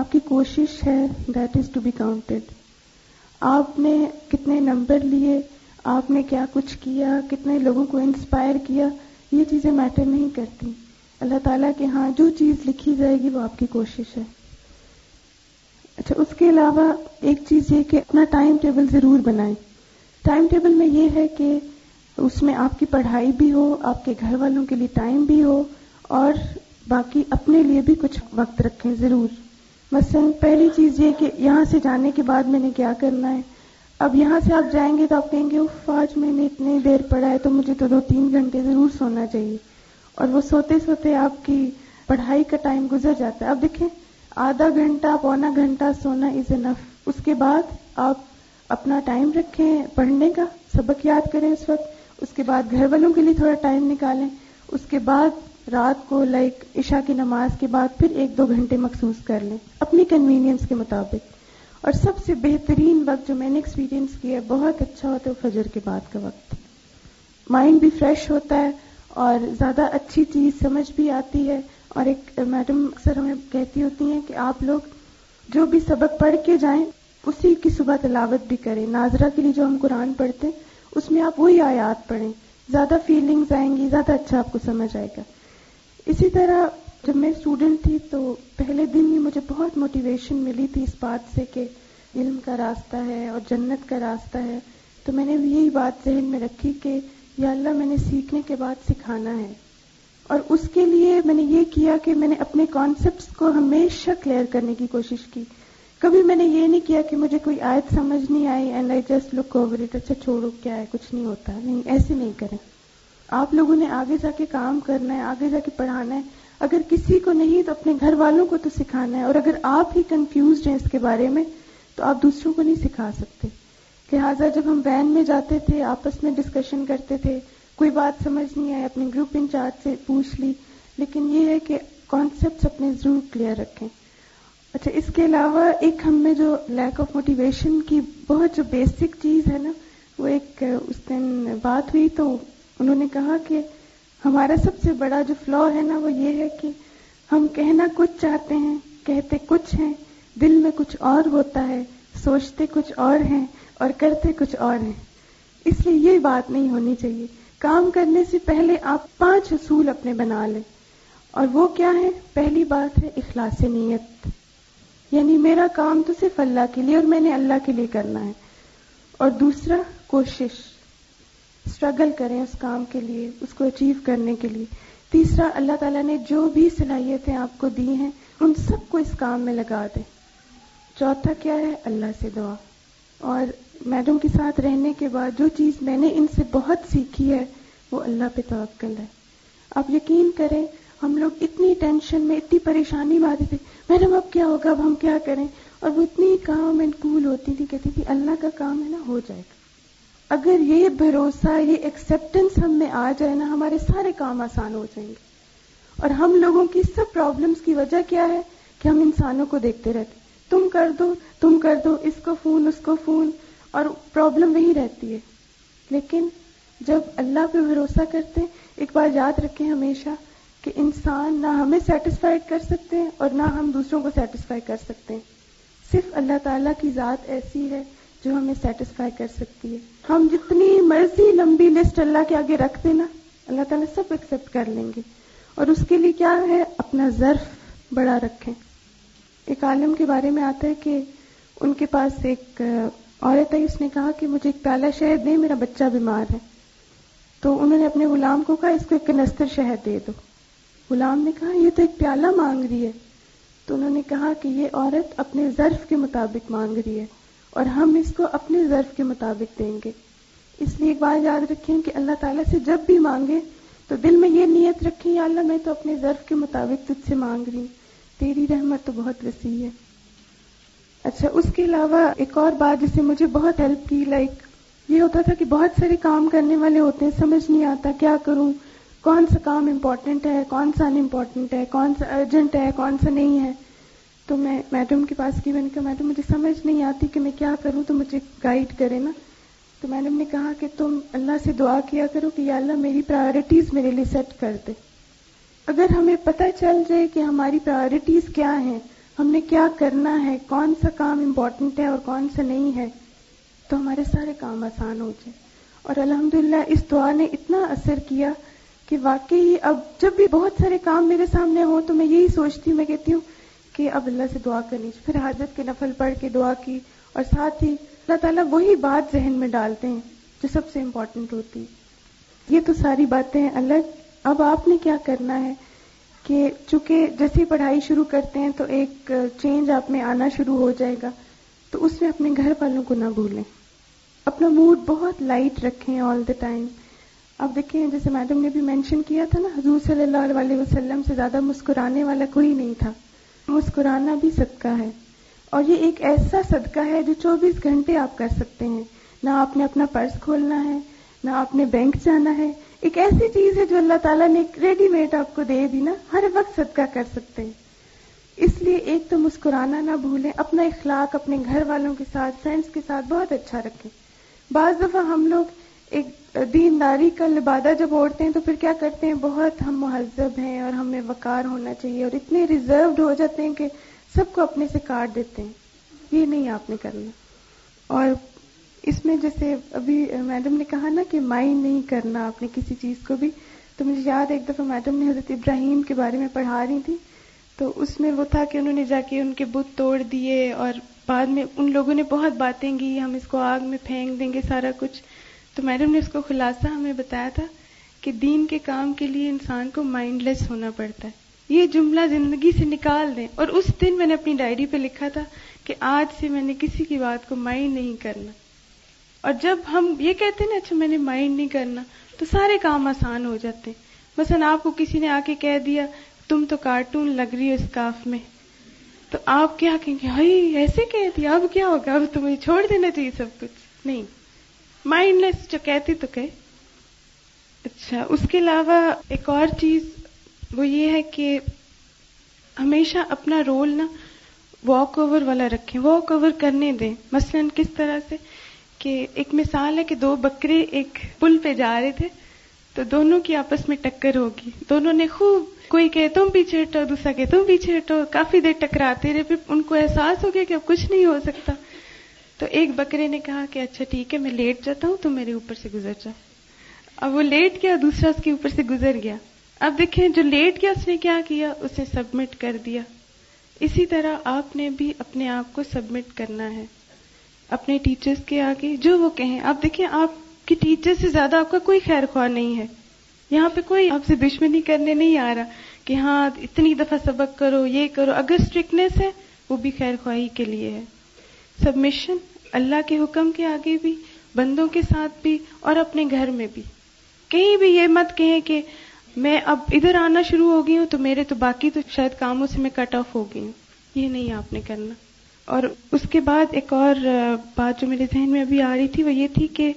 آپ کی کوشش ہے، that is to be counted. آپ نے کتنے نمبر لیے، آپ نے کیا کچھ کیا، کتنے لوگوں کو انسپائر کیا، یہ چیزیں میٹر نہیں کرتی. اللہ تعالیٰ کے ہاں جو چیز لکھی جائے گی وہ آپ کی کوشش ہے. اچھا اس کے علاوہ ایک چیز یہ کہ اپنا ٹائم ٹیبل ضرور بنائیں. ٹائم ٹیبل میں یہ ہے کہ اس میں آپ کی پڑھائی بھی ہو، آپ کے گھر والوں کے لیے ٹائم بھی ہو، اور باقی اپنے لیے بھی کچھ وقت رکھیں ضرور. مثلا پہلی چیز یہ کہ یہاں سے جانے کے بعد میں نے کیا کرنا ہے. اب یہاں سے آپ جائیں گے تو آپ کہیں گے اف آج میں نے اتنی دیر پڑھا ہے تو مجھے تو 2-3 گھنٹے ضرور سونا چاہیے، اور وہ سوتے سوتے آپ کی پڑھائی کا ٹائم گزر جاتا ہے. اب دیکھیں آدھا گھنٹہ، پونا گھنٹہ سونا از انف. اس کے بعد آپ اپنا ٹائم رکھیں پڑھنے کا، سبق یاد کریں اس وقت، اس کے بعد گھر والوں کے لیے تھوڑا ٹائم نکالیں، اس کے بعد رات کو لائک عشاء کی نماز کے بعد پھر 1-2 گھنٹے مخصوص کر لیں اپنی کنوینئنس کے مطابق. اور سب سے بہترین وقت جو میں نے ایکسپیرینس کیا ہے بہت اچھا ہوتا ہے، وہ فجر کے بعد کا وقت. مائنڈ بھی فریش ہوتا ہے اور زیادہ اچھی چیز سمجھ بھی آتی ہے. اور ایک میڈم اکثر ہمیں کہتی ہوتی ہیں کہ آپ لوگ جو بھی سبق پڑھ کے جائیں اسی کی صبح تلاوت بھی کریں. ناظرہ کے لیے جو ہم قرآن پڑھتے ہیں اس میں آپ وہی آیات پڑھیں، زیادہ فیلنگز آئیں گی، زیادہ اچھا آپ کو سمجھ آئے گا. اسی طرح جب میں اسٹوڈنٹ تھی تو پہلے دن ہی مجھے بہت موٹیویشن ملی تھی اس بات سے کہ علم کا راستہ ہے اور جنت کا راستہ ہے. تو میں نے بھی یہی بات ذہن میں رکھی کہ یا اللہ میں نے سیکھنے کے بعد سکھانا ہے. اور اس کے لیے میں نے یہ کیا کہ میں نے اپنے کانسیپٹس کو ہمیشہ کلیئر کرنے کی کوشش کی. کبھی میں نے یہ نہیں کیا کہ مجھے کوئی آیت سمجھ نہیں آئی and I just look over it, اچھا چھوڑو کیا ہے کچھ نہیں ہوتا. نہیں، ایسے نہیں کریں. آپ لوگوں نے آگے جا کے کام کرنا ہے، آگے جا کے پڑھانا ہے. اگر کسی کو نہیں تو اپنے گھر والوں کو تو سکھانا ہے. اور اگر آپ ہی کنفیوزڈ ہیں اس کے بارے میں تو آپ دوسروں کو نہیں سکھا سکتے. لہٰذا جب ہم وین میں جاتے تھے آپس میں ڈسکشن کرتے تھے، کوئی بات سمجھ نہیں آئی اپنے گروپ انچارج سے پوچھ لی، لیکن یہ ہے کہ کانسیپٹس اپنے ضرور کلیئر رکھیں. اچھا اس کے علاوہ ایک ہم میں جو لیک آف موٹیویشن کی بہت جو بیسک چیز ہے نا، وہ ایک اس دن بات ہوئی تو انہوں نے کہا کہ ہمارا سب سے بڑا جو فلو ہے نا وہ یہ ہے کہ ہم کہنا کچھ چاہتے ہیں، کہتے کچھ ہیں، دل میں کچھ اور ہوتا ہے، سوچتے کچھ اور ہیں اور کرتے کچھ اور ہیں. اس لیے یہ بات نہیں ہونی چاہیے. کام کرنے سے پہلے آپ 5 اصول اپنے بنا لیں. اور وہ کیا ہے؟ پہلی بات ہے اخلاص نیت، یعنی میرا کام تو صرف اللہ کے لیے اور میں نے اللہ کے لیے کرنا ہے. اور دوسرا کوشش، اسٹرگل کریں اس کام کے لیے، اس کو اچیو کرنے کے لیے. تیسرا اللہ تعالیٰ نے جو بھی صلاحیتیں آپ کو دی ہیں ان سب کو اس کام میں لگا دیں. چوتھا کیا ہے؟ اللہ سے دعا. اور میڈم کے ساتھ رہنے کے بعد جو چیز میں نے ان سے بہت سیکھی ہے وہ اللہ پہ توکل ہے. آپ یقین کریں ہم لوگ اتنی ٹینشن میں، اتنی پریشانی میں آتے تھے، میڈم اب کیا ہوگا، اب ہم کیا کریں، اور وہ اتنی کام اینڈ کول ہوتی تھی، کہتی تھی اللہ کا کام ہے نا، ہو جائے گا. اگر یہ بھروسہ، یہ ایکسیپٹنس ہم میں آ جائے نا، ہمارے سارے کام آسان ہو جائیں گے. اور ہم لوگوں کی سب پرابلمس کی وجہ کیا ہے کہ ہم انسانوں کو دیکھتے رہتے، تم کر دو تم کر دو، اس کو فون اس کو فون، اور پرابلم وہی رہتی ہے. لیکن جب اللہ پہ بھروسہ کرتے، ایک بار یاد رکھیں ہمیشہ کہ انسان نہ ہمیں سیٹسفائی کر سکتے ہیں اور نہ ہم دوسروں کو سیٹسفائی کر سکتے ہیں. صرف اللہ تعالیٰ کی ذات ایسی ہے جو ہمیں سیٹسفائی کر سکتی ہے. ہم جتنی مرضی لمبی لسٹ اللہ کے آگے رکھ دینا، اللہ تعالیٰ سب ایکسیپٹ کر لیں گے. اور اس کے لیے کیا ہے؟ اپنا ظرف بڑا رکھیں. ایک عالم کے بارے میں آتا ہے کہ ان کے پاس ایک عورت آئی، اس نے کہا کہ مجھے ایک پیالہ شہد دیں، میرا بچہ بیمار ہے. تو انہوں نے اپنے غلام کو کہا اس کو ایک کنستر شہد دے دو. غلام نے کہا یہ تو ایک پیالہ مانگ رہی ہے. تو انہوں نے کہا کہ یہ عورت اپنے ظرف کے مطابق مانگ رہی ہے اور ہم اس کو اپنے ظرف کے مطابق دیں گے. اس لیے ایک بات یاد رکھیں کہ اللہ تعالیٰ سے جب بھی مانگیں تو دل میں یہ نیت رکھیں یا اللہ میں تو اپنے ظرف کے مطابق تجھ سے مانگ رہی ہوں، تیری رحمت تو بہت وسیع ہے. اچھا، اس کے علاوہ ایک اور بات جس نے مجھے بہت ہیلپ کی، یہ ہوتا تھا کہ بہت سارے کام کرنے والے ہوتے ہیں، سمجھ نہیں آتا کیا کروں، کون سا کام امپورٹنٹ ہے، کون سا ان امپورٹنٹ ہے، کون سا ارجنٹ ہے، کون سا نہیں ہے. تو میں میڈم کے پاس گئی، میں نے کہا میڈم مجھے سمجھ نہیں آتی کہ میں کیا کروں، تو مجھے گائیڈ کرے نا. تو میڈم نے کہا کہ تم اللہ سے دعا کیا کرو کہ یا اللہ میری پرائیورٹیز میرے لیے سیٹ کر دے. اگر ہمیں پتہ چل جائے کہ ہماری پرائیورٹیز کیا ہیں، ہم نے کیا کرنا ہے، کون سا کام امپورٹنٹ ہے اور کون سا نہیں ہے، تو ہمارے سارے کام آسان ہو جائیں. اور الحمدللہ اس دعا نے اتنا اثر کیا کہ واقعی اب جب بھی بہت سارے کام میرے سامنے ہوں تو میں یہی سوچتی ہوں، میں کہتی ہوں کہ اب اللہ سے دعا کرنی چاہیے. پھر حاجت کے نفل پڑھ کے دعا کی، اور ساتھ ہی اللہ تعالیٰ وہی بات ذہن میں ڈالتے ہیں جو سب سے امپورٹنٹ ہوتی ہے. یہ تو ساری باتیں الگ. اب آپ نے کیا کرنا ہے کہ چونکہ جیسے پڑھائی شروع کرتے ہیں تو ایک چینج آپ میں آنا شروع ہو جائے گا، تو اس میں اپنے گھر والوں کو نہ بھولیں. اپنا موڈ بہت لائٹ رکھیں آل دا ٹائم. اب دیکھیں جیسے میڈم نے بھی مینشن کیا تھا نا، حضور صلی اللہ علیہ وسلم سے زیادہ مسکرانے والا کوئی نہیں تھا. مسکرانا بھی صدقہ ہے، اور یہ ایک ایسا صدقہ ہے جو 24 گھنٹے آپ کر سکتے ہیں. نہ آپ نے اپنا پرس کھولنا ہے، نہ آپ نے بینک جانا ہے. ایک ایسی چیز ہے جو اللہ تعالیٰ نے ریڈی میڈ آپ کو دے دی نا، ہر وقت صدقہ کر سکتے ہیں. اس لیے ایک تو مسکرانا نہ بھولیں. اپنا اخلاق اپنے گھر والوں کے ساتھ، فرینڈس کے ساتھ بہت اچھا رکھیں. بعض دفعہ ہم لوگ ایک دینداری کا لبادہ جب اوڑھتے ہیں تو پھر کیا کرتے ہیں، بہت ہم مہذب ہیں اور ہمیں وقار ہونا چاہیے، اور اتنے ریزروڈ ہو جاتے ہیں کہ سب کو اپنے سے کاٹ دیتے ہیں. یہ نہیں آپ نے کرنا. اور اس میں جیسے ابھی میڈم نے کہا نا کہ مائنڈ نہیں کرنا آپ نے کسی چیز کو بھی، تو مجھے یاد ایک دفعہ میڈم نے حضرت ابراہیم کے بارے میں پڑھا رہی تھی، تو اس میں وہ تھا کہ انہوں نے جا کے ان کے بت توڑ دیے، اور بعد میں ان لوگوں نے بہت باتیں کی ہم اس کو آگ میں پھینک دیں گے سارا کچھ. تو میڈم نے اس کو خلاصہ ہمیں بتایا تھا کہ دین کے کام کے لیے انسان کو مائنڈ لیس ہونا پڑتا ہے. یہ جملہ زندگی سے نکال دیں. اور اس دن میں نے اپنی ڈائری پہ لکھا تھا کہ آج سے میں نے کسی کی بات کو مائنڈ نہیں کرنا. اور جب ہم یہ کہتے ہیں نا اچھا میں نے مائنڈ نہیں کرنا، تو سارے کام آسان ہو جاتے ہیں. مثلا آپ کو کسی نے آ کے کہہ دیا تم تو کارٹون لگ رہی ہو اسکارف میں، تو آپ کیا کہیں گے، ہائی ایسے کہہ دیا، اب کیا ہوگا، اب تمہیں چھوڑ دینا چاہیے سب کچھ. نہیں، مائنڈ لیس جو کہتی تو کہے. اچھا، اس کے علاوہ ایک اور چیز وہ یہ ہے کہ ہمیشہ اپنا رول نا واک اوور والا رکھیں، واک اوور کرنے دیں. مثلا کس طرح سے، کہ ایک مثال ہے کہ دو بکرے ایک پل پہ جا رہے تھے، تو دونوں کی آپس میں ٹکر ہوگی. دونوں نے خوب، کوئی کہے تم پیچھے ہٹو، دوسرا کہے تم پیچھے ہٹو، کافی دیر ٹکراتے رہے. پھر ان کو احساس ہو گیا کہ اب کچھ نہیں ہو سکتا. تو ایک بکرے نے کہا کہ اچھا ٹھیک ہے میں لیٹ جاتا ہوں، تم میرے اوپر سے گزر جاؤ. اب وہ لیٹ گیا، دوسرا اس کے اوپر سے گزر گیا. اب دیکھیں جو لیٹ گیا اس نے کیا کیا، اس نے سبمٹ کر دیا. اسی طرح آپ نے بھی اپنے آپ کو سبمٹ کرنا ہے اپنے ٹیچرز کے آگے، جو وہ کہیں. آپ دیکھیں آپ کی ٹیچر سے زیادہ آپ کا کوئی خیر خواہ نہیں ہے. یہاں پہ کوئی آپ سے دشمنی کرنے نہیں آ رہا کہ ہاں اتنی دفعہ سبق کرو، یہ کرو. اگر اسٹرکٹنس ہے وہ بھی خیر خواہی کے لیے ہے. سبمیشن اللہ کے حکم کے آگے بھی، بندوں کے ساتھ بھی، اور اپنے گھر میں بھی. کہیں بھی یہ مت کہیں کہ میں اب ادھر آنا شروع ہو گئی ہوں تو میرے تو باقی تو شاید کاموں سے میں کٹ آف ہو گئی ہوں. یہ نہیں آپ نے کرنا. اور اس کے بعد ایک اور بات جو میرے ذہن میں ابھی آ رہی تھی وہ یہ تھی کہ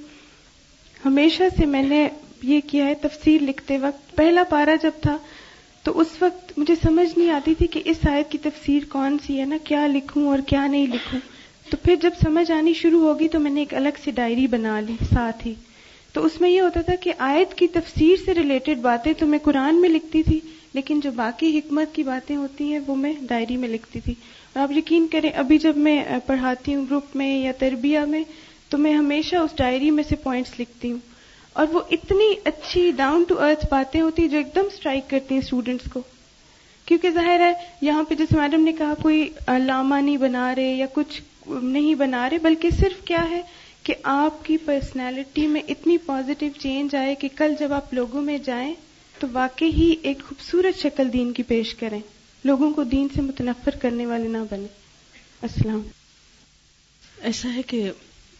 ہمیشہ سے میں نے یہ کیا ہے، تفسیر لکھتے وقت پہلا پارہ جب تھا تو اس وقت مجھے سمجھ نہیں آتی تھی کہ اس آیت کی تفسیر کون سی ہے نا، کیا لکھوں اور کیا نہیں لکھوں. تو پھر جب سمجھ آنی شروع ہوگی تو میں نے ایک الگ سے ڈائری بنا لی ساتھ ہی. تو اس میں یہ ہوتا تھا کہ آیت کی تفسیر سے ریلیٹڈ باتیں تو میں قرآن میں لکھتی تھی، لیکن جو باقی حکمت کی باتیں ہوتی ہیں وہ میں ڈائری میں لکھتی تھی. اور آپ یقین کریں ابھی جب میں پڑھاتی ہوں گروپ میں یا تربیہ میں تو میں ہمیشہ اس ڈائری میں سے پوائنٹس لکھتی ہوں، اور وہ اتنی اچھی ڈاؤن ٹو ارتھ باتیں ہوتی ہیں جو ایک دم اسٹرائک کرتی ہیں اسٹوڈنٹس کو. کیونکہ ظاہر ہے یہاں پہ جیسے میڈم نے کہا کوئی علامہ نہیں بنا رہے یا کچھ نہیں بنا رہے، بلکہ صرف کیا ہے کہ آپ کی پرسنالٹی میں اتنی پازیٹیو چینج آئے کہ کل جب آپ لوگوں میں جائیں تو واقعی ہی ایک خوبصورت شکل دین کی پیش کریں، لوگوں کو دین سے متنفر کرنے والے نہ بنیں. السلام. ایسا ہے کہ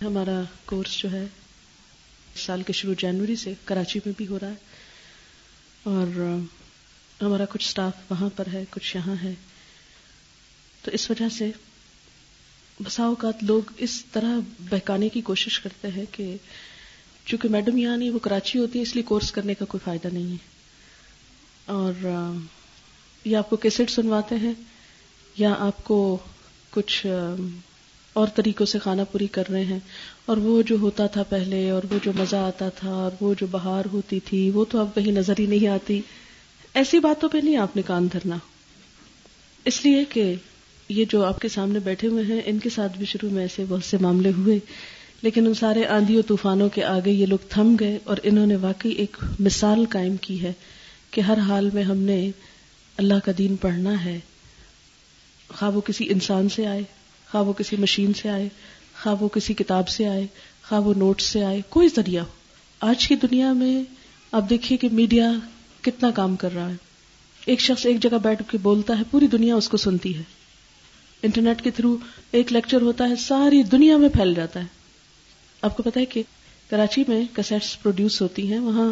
ہمارا کورس جو ہے سال کے شروع جنوری سے کراچی میں بھی ہو رہا ہے، اور ہمارا کچھ سٹاف وہاں پر ہے، کچھ یہاں ہے، تو اس وجہ سے بسا اوقات لوگ اس طرح بہکانے کی کوشش کرتے ہیں کہ چونکہ میڈم یہاں نہیں، وہ کراچی ہوتی ہے، اس لیے کورس کرنے کا کوئی فائدہ نہیں ہے. اور یا آپ کو کیسٹ سنواتے ہیں یا آپ کو کچھ اور طریقوں سے خانہ پوری کر رہے ہیں، اور وہ جو ہوتا تھا پہلے، اور وہ جو مزہ آتا تھا، اور وہ جو بہار ہوتی تھی، وہ تو اب کہیں نظر ہی نہیں آتی. ایسی باتوں پہ نہیں آپ نے کان دھرنا، اس لیے کہ یہ جو آپ کے سامنے بیٹھے ہوئے ہیں، ان کے ساتھ بھی شروع میں ایسے بہت سے معاملے ہوئے، لیکن ان سارے آندھی و طوفانوں کے آگے یہ لوگ تھم گئے، اور انہوں نے واقعی ایک مثال قائم کی ہے کہ ہر حال میں ہم نے اللہ کا دین پڑھنا ہے، خواہ وہ کسی انسان سے آئے، خواہ وہ کسی مشین سے آئے، خواہ وہ کسی کتاب سے آئے، خواہ وہ نوٹ سے آئے، کوئی ذریعہ ہو. آج کی دنیا میں آپ دیکھیے کہ میڈیا کتنا کام کر رہا ہے، ایک شخص ایک جگہ بیٹھ کے بولتا ہے، پوری دنیا اس کو سنتی ہے. انٹرنیٹ کے تھرو ایک لیکچر ہوتا ہے، ساری دنیا میں پھیل جاتا ہے. آپ کو پتا ہے کہ کراچی میں کیسٹس پروڈیوس ہوتی ہیں، وہاں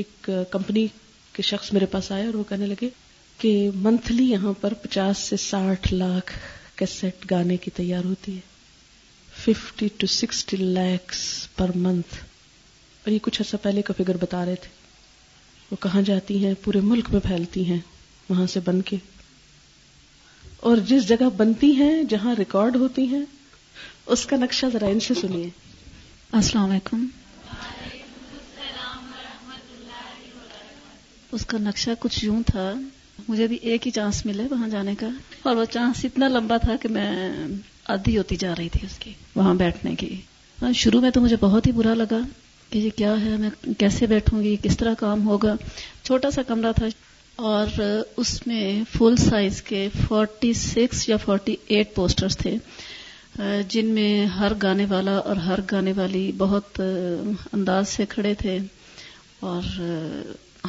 ایک کمپنی کے شخص میرے پاس آئے اور وہ کہنے لگے کہ منتھلی یہاں پر 50 سے 60 لاکھ کیسٹ گانے کی تیار ہوتی ہے، 50 to 60 lakhs پر منتھ. اور یہ کچھ عرصہ پہلے کا فگر بتا رہے تھے. وہ کہاں جاتی ہیں؟ پورے ملک میں پھیلتی ہیں وہاں سے بن کے، اور جس جگہ بنتی ہیں، جہاں ریکارڈ ہوتی ہیں، اس کا نقشہ ذرا ان سے سنیے. السلام علیکم. اس کا نقشہ کچھ یوں تھا، مجھے بھی ایک ہی چانس ملے وہاں جانے کا، اور وہ چانس اتنا لمبا تھا کہ میں آدھی ہوتی جا رہی تھی اس کی وہاں بیٹھنے کی. شروع میں تو مجھے بہت ہی برا لگا کہ یہ کیا ہے، میں کیسے بیٹھوں گی، کس طرح کام ہوگا. چھوٹا سا کمرہ تھا اور اس میں فل سائز کے 46 یا 48 پوسٹرز تھے، جن میں ہر گانے والا اور ہر گانے والی بہت انداز سے کھڑے تھے، اور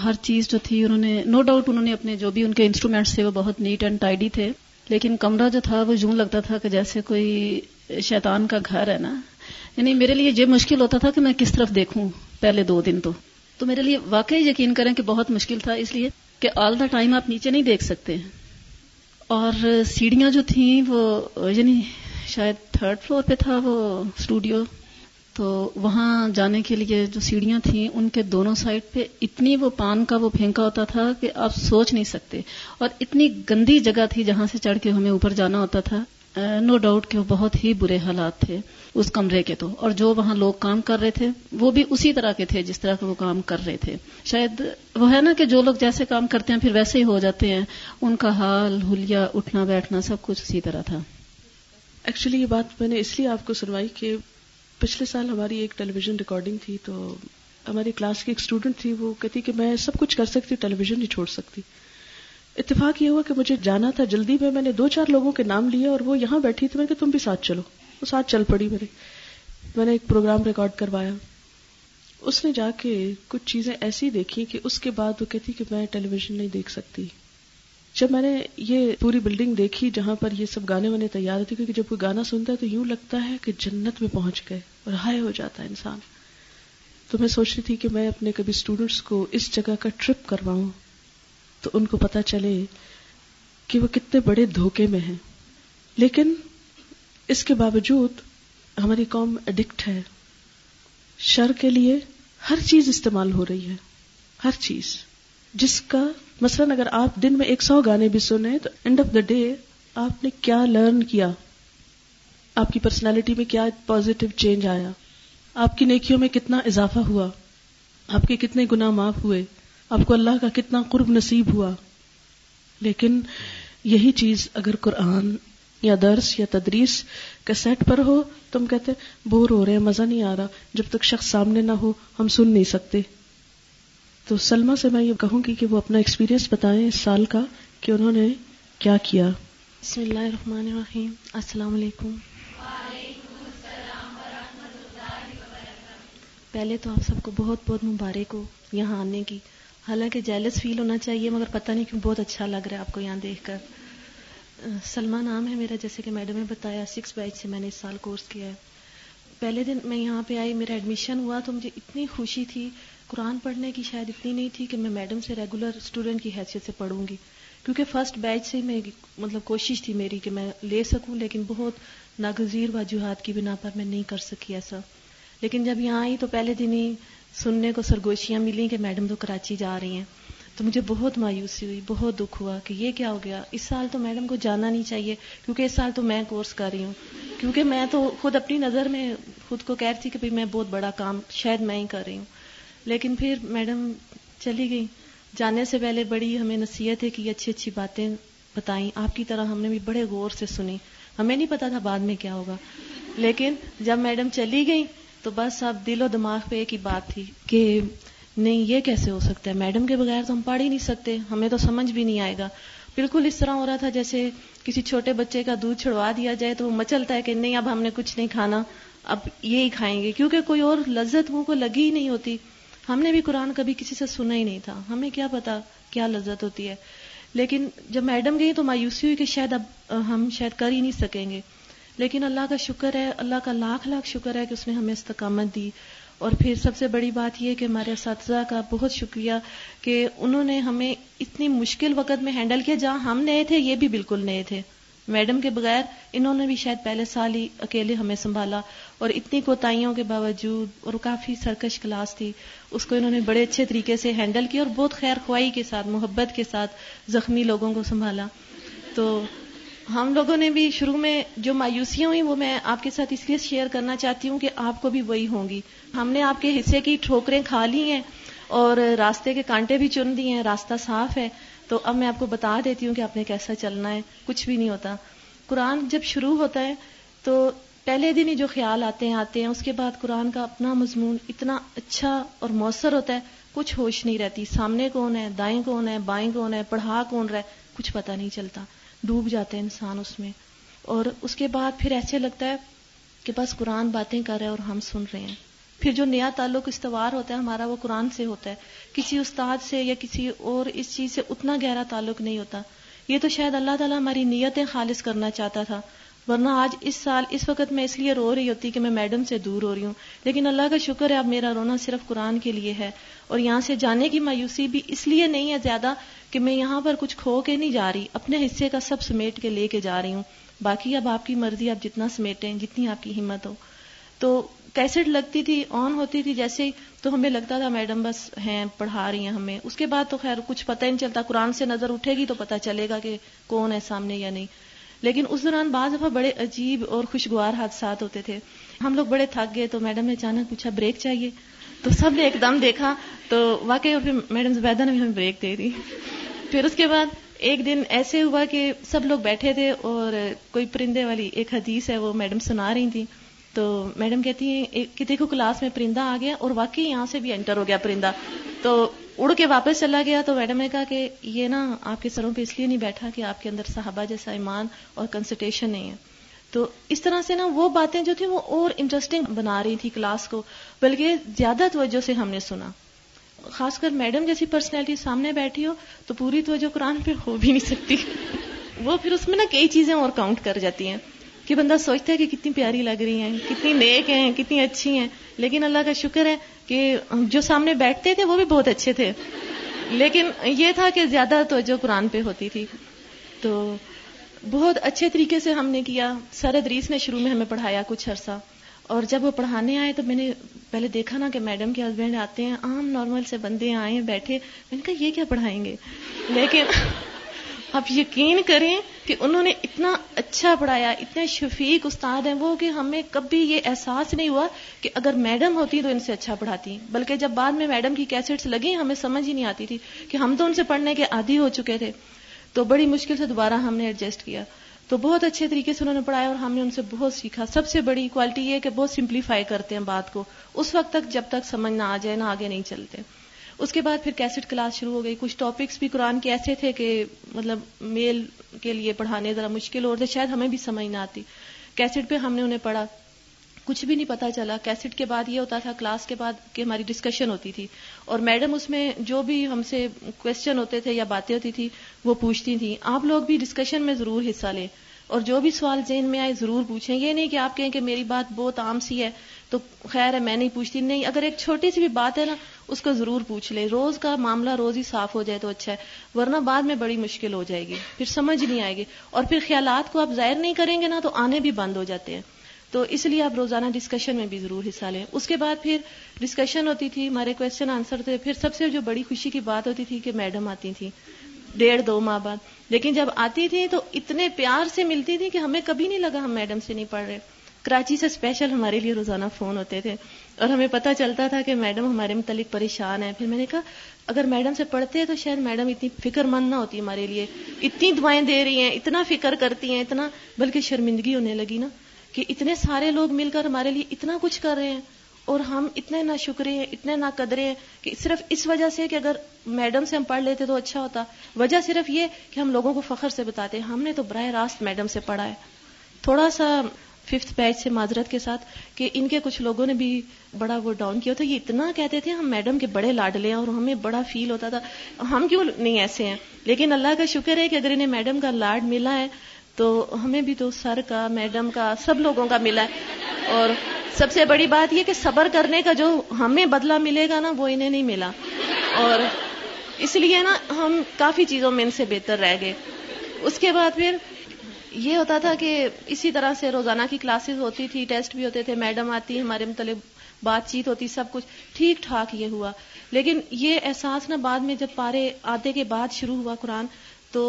ہر چیز جو تھی انہوں نے نو ڈاؤٹ انہوں نے اپنے جو بھی ان کے انسٹرومنٹس تھے وہ بہت نیٹ اینڈ ٹائیڈی تھے، لیکن کمرہ جو تھا وہ یوں لگتا تھا کہ جیسے کوئی شیطان کا گھر ہے نا. یعنی میرے لیے یہ مشکل ہوتا تھا کہ میں کس طرف دیکھوں پہلے 2 دن تو میرے لیے واقعی یقین کریں کہ بہت مشکل تھا، اس لیے کہ آل دا ٹائم آپ نیچے نہیں دیکھ سکتے. اور سیڑھیاں جو تھیں وہ یعنی شاید 3rd floor پہ تھا وہ اسٹوڈیو، تو وہاں جانے کے لیے جو سیڑھیاں تھیں ان کے دونوں سائڈ پہ اتنی وہ پان کا وہ پھینکا ہوتا تھا کہ آپ سوچ نہیں سکتے، اور اتنی گندی جگہ تھی جہاں سے چڑھ کے ہمیں اوپر جانا ہوتا تھا. نو ڈاؤٹ کہ وہ بہت ہی برے حالات تھے اس کمرے کے تو، اور جو وہاں لوگ کام کر رہے تھے وہ بھی اسی طرح کے تھے جس طرح کے وہ کام کر رہے تھے. شاید وہ ہے نا کہ جو لوگ جیسے کام کرتے ہیں پھر ویسے ہی ہو جاتے ہیں، ان کا حال، حلیہ، اٹھنا بیٹھنا سب کچھ اسی طرح تھا. ایکچولی یہ بات میں نے اس لیے آپ کو سنوائی کہ پچھلے سال ہماری ایک ٹیلی ویژن ریکارڈنگ تھی، تو ہماری کلاس کی ایک اسٹوڈنٹ تھی، وہ کہتی کہ میں سب کچھ کر سکتی، ٹیلی ویژن نہیں چھوڑ سکتی. اتفاق یہ ہوا کہ مجھے جانا تھا جلدی میں، میں نے 2-4 لوگوں کے نام لیے اور وہ یہاں بیٹھی تھی، میں نے کہا تم بھی ساتھ چلو، وہ ساتھ چل پڑی. میں نے ایک پروگرام ریکارڈ کروایا، اس نے جا کے کچھ چیزیں ایسی دیکھی کہ اس کے بعد وہ کہتی کہ میں ٹیلی ویژن نہیں دیکھ سکتی. جب میں نے یہ پوری بلڈنگ دیکھی جہاں پر یہ سب گانے وانے تیار ہوتے، کیونکہ جب کوئی گانا سنتا ہے تو یوں لگتا ہے کہ جنت میں پہنچ گئے اور ہائے ہو جاتا ہے انسان. تو میں سوچ رہی تھی کہ میں اپنے کبھی اسٹوڈنٹس کو اس جگہ کا ٹرپ کرواؤں تو ان کو پتہ چلے کہ وہ کتنے بڑے دھوکے میں ہیں. لیکن اس کے باوجود ہماری قوم ایڈکٹ ہے شر کے لیے، ہر چیز استعمال ہو رہی ہے، ہر چیز جس کا مثلا اگر آپ دن میں 100 گانے بھی سنیں تو اینڈ آف دا ڈے آپ نے کیا لرن کیا، آپ کی پرسنالٹی میں کیا پازیٹو چینج آیا، آپ کی نیکیوں میں کتنا اضافہ ہوا، آپ کے کتنے گناہ معاف ہوئے، آپ کو اللہ کا کتنا قرب نصیب ہوا. لیکن یہی چیز اگر قرآن یا درس یا تدریس کیسٹ پر ہو تو ہم کہتے ہیں بور ہو رہے ہیں، مزہ نہیں آ رہا، جب تک شخص سامنے نہ ہو ہم سن نہیں سکتے. تو سلمہ سے میں یہ کہوں گی کہ وہ اپنا ایکسپیرینس بتائیں اس سال کا کہ انہوں نے کیا کیا. بسم اللہ الرحمن الرحیم. السلام علیکم. پہلے تو آپ سب کو بہت بہت مبارک ہو یہاں آنے کی. حالانکہ جیلس فیل ہونا چاہیے مگر پتہ نہیں کیوں بہت اچھا لگ رہا ہے آپ کو یہاں دیکھ کر. سلمہ نام ہے میرا, جیسے کہ میڈم نے بتایا 6 بیچ سے میں نے اس سال کورس کیا ہے. پہلے دن میں یہاں پہ آئی, میرا ایڈمیشن ہوا تو مجھے اتنی خوشی تھی, قرآن پڑھنے کی شاید اتنی نہیں تھی کہ میں میڈم سے ریگولر اسٹوڈنٹ کی حیثیت سے پڑھوں گی, کیونکہ 1 بیچ سے میں مطلب کوشش تھی میری کہ میں لے سکوں, لیکن بہت ناگزیر وجوہات کی بنا پر میں نہیں کر سکی ایسا. لیکن جب یہاں آئی تو پہلے دن ہی سننے کو سرگوشیاں ملیں کہ میڈم تو کراچی جا رہی ہیں, تو مجھے بہت مایوسی ہوئی, بہت دکھ ہوا کہ یہ کیا ہو گیا. اس سال تو میڈم کو جانا نہیں چاہیے, کیونکہ اس سال تو میں کورس کر رہی ہوں, کیونکہ میں تو خود اپنی نظر میں خود کو کہہ رہی تھی کہ بھئی میں بہت بڑا کام شاید میں ہی کر رہی ہوں. لیکن پھر میڈم چلی گئی, جانے سے پہلے بڑی ہمیں نصیحت ہے کہ یہ اچھی اچھی باتیں بتائیں, آپ کی طرح ہم نے بھی بڑے غور سے سنی, ہمیں نہیں پتا تھا بعد میں کیا ہوگا. لیکن جب میڈم چلی گئی تو بس اب دل و دماغ پہ ایک ہی بات تھی کہ نہیں یہ کیسے ہو سکتا ہے, میڈم کے بغیر تو ہم پڑھ ہی نہیں سکتے, ہمیں تو سمجھ بھی نہیں آئے گا. بالکل اس طرح ہو رہا تھا جیسے کسی چھوٹے بچے کا دودھ چھڑوا دیا جائے تو وہ مچلتا ہے کہ نہیں اب ہم نے کچھ نہیں کھانا, اب یہی کھائیں گے, کیونکہ کوئی اور لذت منہ کو لگی ہی نہیں ہوتی. ہم نے بھی قرآن کبھی کسی سے سنا ہی نہیں تھا, ہمیں کیا پتا کیا لذت ہوتی ہے. لیکن جب میڈم گئی تو مایوسی ہوئی کہ شاید اب ہم شاید کر ہی نہیں سکیں گے. لیکن اللہ کا شکر ہے, اللہ کا لاکھ لاکھ شکر ہے کہ اس نے ہمیں استقامت دی. اور پھر سب سے بڑی بات یہ کہ ہمارے اساتذہ کا بہت شکریہ کہ انہوں نے ہمیں اتنی مشکل وقت میں ہینڈل کیا, جہاں ہم نئے تھے یہ بھی بالکل نئے تھے, میڈم کے بغیر انہوں نے بھی شاید پہلے سال ہی اکیلے ہمیں سنبھالا. اور اتنی کوتاہیوں کے باوجود, اور کافی سرکش کلاس تھی, اس کو انہوں نے بڑے اچھے طریقے سے ہینڈل کیا اور بہت خیر خواہی کے ساتھ, محبت کے ساتھ زخمی لوگوں کو سنبھالا. تو ہم لوگوں نے بھی شروع میں جو مایوسیاں ہوئیں وہ میں آپ کے ساتھ اس لیے شیئر کرنا چاہتی ہوں کہ آپ کو بھی وہی ہوں گی. ہم نے آپ کے حصے کی ٹھوکریں کھا لی ہیں اور راستے کے کانٹے بھی چن دیے ہیں, راستہ صاف ہے. تو اب میں آپ کو بتا دیتی ہوں کہ آپ نے کیسا چلنا ہے. کچھ بھی نہیں ہوتا, قرآن جب شروع ہوتا ہے تو پہلے دن ہی جو خیال آتے ہیں, اس کے بعد قرآن کا اپنا مضمون اتنا اچھا اور مؤثر ہوتا ہے, کچھ ہوش نہیں رہتی, سامنے کون ہے, دائیں کون ہے, بائیں کون ہے, پڑھا کون رہا ہے, کچھ پتہ نہیں چلتا, ڈوب جاتے ہیں انسان اس میں. اور اس کے بعد پھر ایسے لگتا ہے کہ بس قرآن باتیں کر رہا ہے اور ہم سن رہے ہیں. پھر جو نیا تعلق استوار ہوتا ہے ہمارا وہ قرآن سے ہوتا ہے, کسی استاد سے یا کسی اور اس چیز سے اتنا گہرا تعلق نہیں ہوتا. یہ تو شاید اللہ تعالیٰ ہماری نیتیں خالص کرنا چاہتا تھا, ورنہ آج اس سال اس وقت میں اس لیے رو رہی ہوتی کہ میں میڈم سے دور ہو رہی ہوں. لیکن اللہ کا شکر ہے اب میرا رونا صرف قرآن کے لیے ہے. اور یہاں سے جانے کی مایوسی بھی اس لیے نہیں ہے زیادہ کہ میں یہاں پر کچھ کھو کے نہیں جا رہی, اپنے حصے کا سب سمیٹ کے لے کے جا رہی ہوں. باقی اب آپ کی مرضی, آپ جتنا سمیٹیں جتنی آپ کی ہمت ہو. تو کیسٹ لگتی تھی, آن ہوتی تھی جیسے تو ہمیں لگتا تھا میڈم بس ہیں, پڑھا رہی ہیں ہمیں. اس کے بعد تو خیر کچھ پتہ ہی نہیں چلتا, قرآن سے نظر اٹھے گی تو پتہ چلے گا کہ کون ہے سامنے یا نہیں. لیکن اس دوران بعض دفعہ بڑے عجیب اور خوشگوار حادثات ہوتے تھے. ہم لوگ بڑے تھک گئے تو میڈم نے اچانک پوچھا بریک چاہیے, تو سب نے ایک دم دیکھا تو واقعی, اور پھر میڈم زبیدہ نے بھی ہمیں بریک دے دی. پھر اس کے بعد ایک دن ایسے ہوا کہ سب لوگ بیٹھے تھے اور کوئی پرندے والی ایک حدیث ہے وہ میڈم سنا رہی تھیں. تو میڈم کہتی ہیں کہ دیکھو کلاس میں پرندہ آ گیا, اور واقعی یہاں سے بھی انٹر ہو گیا پرندہ, تو اڑ کے واپس چلا گیا. تو میڈم نے کہا کہ یہ نا آپ کے سروں پہ اس لیے نہیں بیٹھا کہ آپ کے اندر صحابہ جیسا ایمان اور کنسنٹریشن نہیں ہے. تو اس طرح سے نا وہ باتیں جو تھیں وہ اور انٹرسٹنگ بنا رہی تھی کلاس کو, بلکہ زیادہ توجہ سے ہم نے سنا. خاص کر میڈم جیسی پرسنالٹی سامنے بیٹھی ہو تو پوری توجہ قرآن پہ ہو بھی نہیں سکتی. وہ پھر اس میں نا کئی چیزیں اور کاؤنٹ کر جاتی ہیں کہ بندہ سوچتا ہے کہ کتنی پیاری لگ رہی ہیں, کتنی نیک ہیں, کتنی اچھی ہیں. لیکن اللہ کا شکر ہے کہ جو سامنے بیٹھتے تھے وہ بھی بہت اچھے تھے, لیکن یہ تھا کہ زیادہ توجہ قرآن پہ ہوتی تھی. تو بہت اچھے طریقے سے ہم نے کیا. سر ادریس نے شروع میں ہمیں پڑھایا کچھ عرصہ, اور جب وہ پڑھانے آئے تو میں نے پہلے دیکھا نا کہ میڈم کے ہسبینڈ آتے ہیں, عام نارمل سے بندے آئے ہیں بیٹھے, میں نے کہا یہ کیا پڑھائیں گے. لیکن آپ یقین کریں کہ انہوں نے اتنا اچھا پڑھایا, اتنے شفیق استاد ہیں وہ, کہ ہمیں کبھی یہ احساس نہیں ہوا کہ اگر میڈم ہوتی تو ان سے اچھا پڑھاتی. بلکہ جب بعد میں میڈم کی کیسٹس لگیں ہمیں سمجھ ہی نہیں آتی تھی کہ ہم تو ان سے پڑھنے کے عادی ہو چکے تھے. تو بڑی مشکل سے دوبارہ ہم نے ایڈجسٹ کیا. تو بہت اچھے طریقے سے انہوں نے پڑھایا اور ہم نے ان سے بہت سیکھا. سب سے بڑی کوالٹی یہ ہے کہ بہت سمپلیفائی کرتے ہیں بات کو, اس وقت تک جب تک سمجھ نہ آ جائے نہ آگے نہیں چلتے. اس کے بعد پھر کیسٹ کلاس شروع ہو گئی. کچھ ٹاپکس بھی قرآن کے ایسے تھے کہ مطلب میل کے لیے پڑھانے ذرا مشکل اور تھے, شاید ہمیں بھی سمجھ نہ آتی. کیسٹ پہ ہم نے انہیں پڑھا. کچھ بھی نہیں پتا چلا. کیسٹ کے بعد یہ ہوتا تھا کلاس کے بعد کہ ہماری ڈسکشن ہوتی تھی اور میڈم اس میں جو بھی ہم سے کویسچن ہوتے تھے یا باتیں ہوتی تھی وہ پوچھتی تھیں. آپ لوگ بھی ڈسکشن میں ضرور حصہ لیں اور جو بھی سوال ذہن میں آئے ضرور پوچھیں. یہ نہیں کہ آپ کہیں کہ میری بات بہت عام سی ہے تو خیر ہے میں نہیں پوچھتی. نہیں, اگر ایک چھوٹی سی بھی بات ہے نا اس کو ضرور پوچھ لیں. روز کا معاملہ روز ہی صاف ہو جائے تو اچھا ہے, ورنہ بعد میں بڑی مشکل ہو جائے گی, پھر سمجھ نہیں آئے گی اور پھر خیالات کو آپ ظاہر نہیں کریں گے نا تو آنے بھی بند ہو جاتے ہیں. تو اس لیے آپ روزانہ ڈسکشن میں بھی ضرور حصہ لیں. اس کے بعد پھر ڈسکشن ہوتی تھی, ہمارے کویسچن آنسر تھے. پھر سب سے جو بڑی خوشی کی بات ہوتی تھی کہ میڈم آتی تھیں 1.5-2 ماہ بعد, لیکن جب آتی تھی تو اتنے پیار سے ملتی تھی کہ ہمیں کبھی نہیں لگا ہم میڈم سے نہیں پڑھ رہے. کراچی سے اسپیشل ہمارے لیے روزانہ فون ہوتے تھے اور ہمیں پتہ چلتا تھا کہ میڈم ہمارے متعلق پریشان ہیں. پھر میں نے کہا اگر میڈم سے پڑھتے ہیں تو شاید میڈم اتنی فکر مند نہ ہوتی ہمارے لیے, اتنی دعائیں دے رہی ہیں, اتنا فکر کرتی ہیں, اتنا. بلکہ شرمندگی ہونے لگی نا کہ اتنے سارے لوگ مل کر ہمارے لیے اتنا کچھ کر رہے ہیں اور ہم اتنے نہ شکرے ہیں, اتنے نہ قدرے ہیں کہ صرف اس وجہ سے کہ اگر میڈم سے ہم پڑھ لیتے تو اچھا ہوتا. وجہ صرف یہ کہ ہم لوگوں کو فخر سے بتاتے ہیں ہم نے تو براہ راست میڈم سے پڑھا ہے. تھوڑا سا 5th بیچ سے معذرت کے ساتھ کہ ان کے کچھ لوگوں نے بھی بڑا وہ ڈاؤن کیا تھا. یہ اتنا کہتے تھے ہم میڈم کے بڑے لاڈلے ہیں اور ہمیں بڑا فیل ہوتا تھا ہم کیوں نہیں ایسے ہیں. لیکن اللہ کا شکر ہے کہ اگر انہیں میڈم کا لاڈ ملا ہے تو ہمیں بھی تو سر کا, میڈم کا, سب لوگوں کا ملا ہے. اور سب سے بڑی بات یہ کہ صبر کرنے کا جو ہمیں بدلہ ملے گا نا وہ انہیں نہیں ملا, اور اس لیے نا ہم کافی چیزوں میں ان سے بہتر رہ گئے. اس کے بعد پھر یہ ہوتا تھا کہ اسی طرح سے روزانہ کی کلاسز ہوتی تھی, ٹیسٹ بھی ہوتے تھے, میڈم آتی, ہمارے متعلق بات چیت ہوتی, سب کچھ ٹھیک ٹھاک یہ ہوا. لیکن یہ احساس نا بعد میں جب پارے آدھے کے بعد شروع ہوا قرآن تو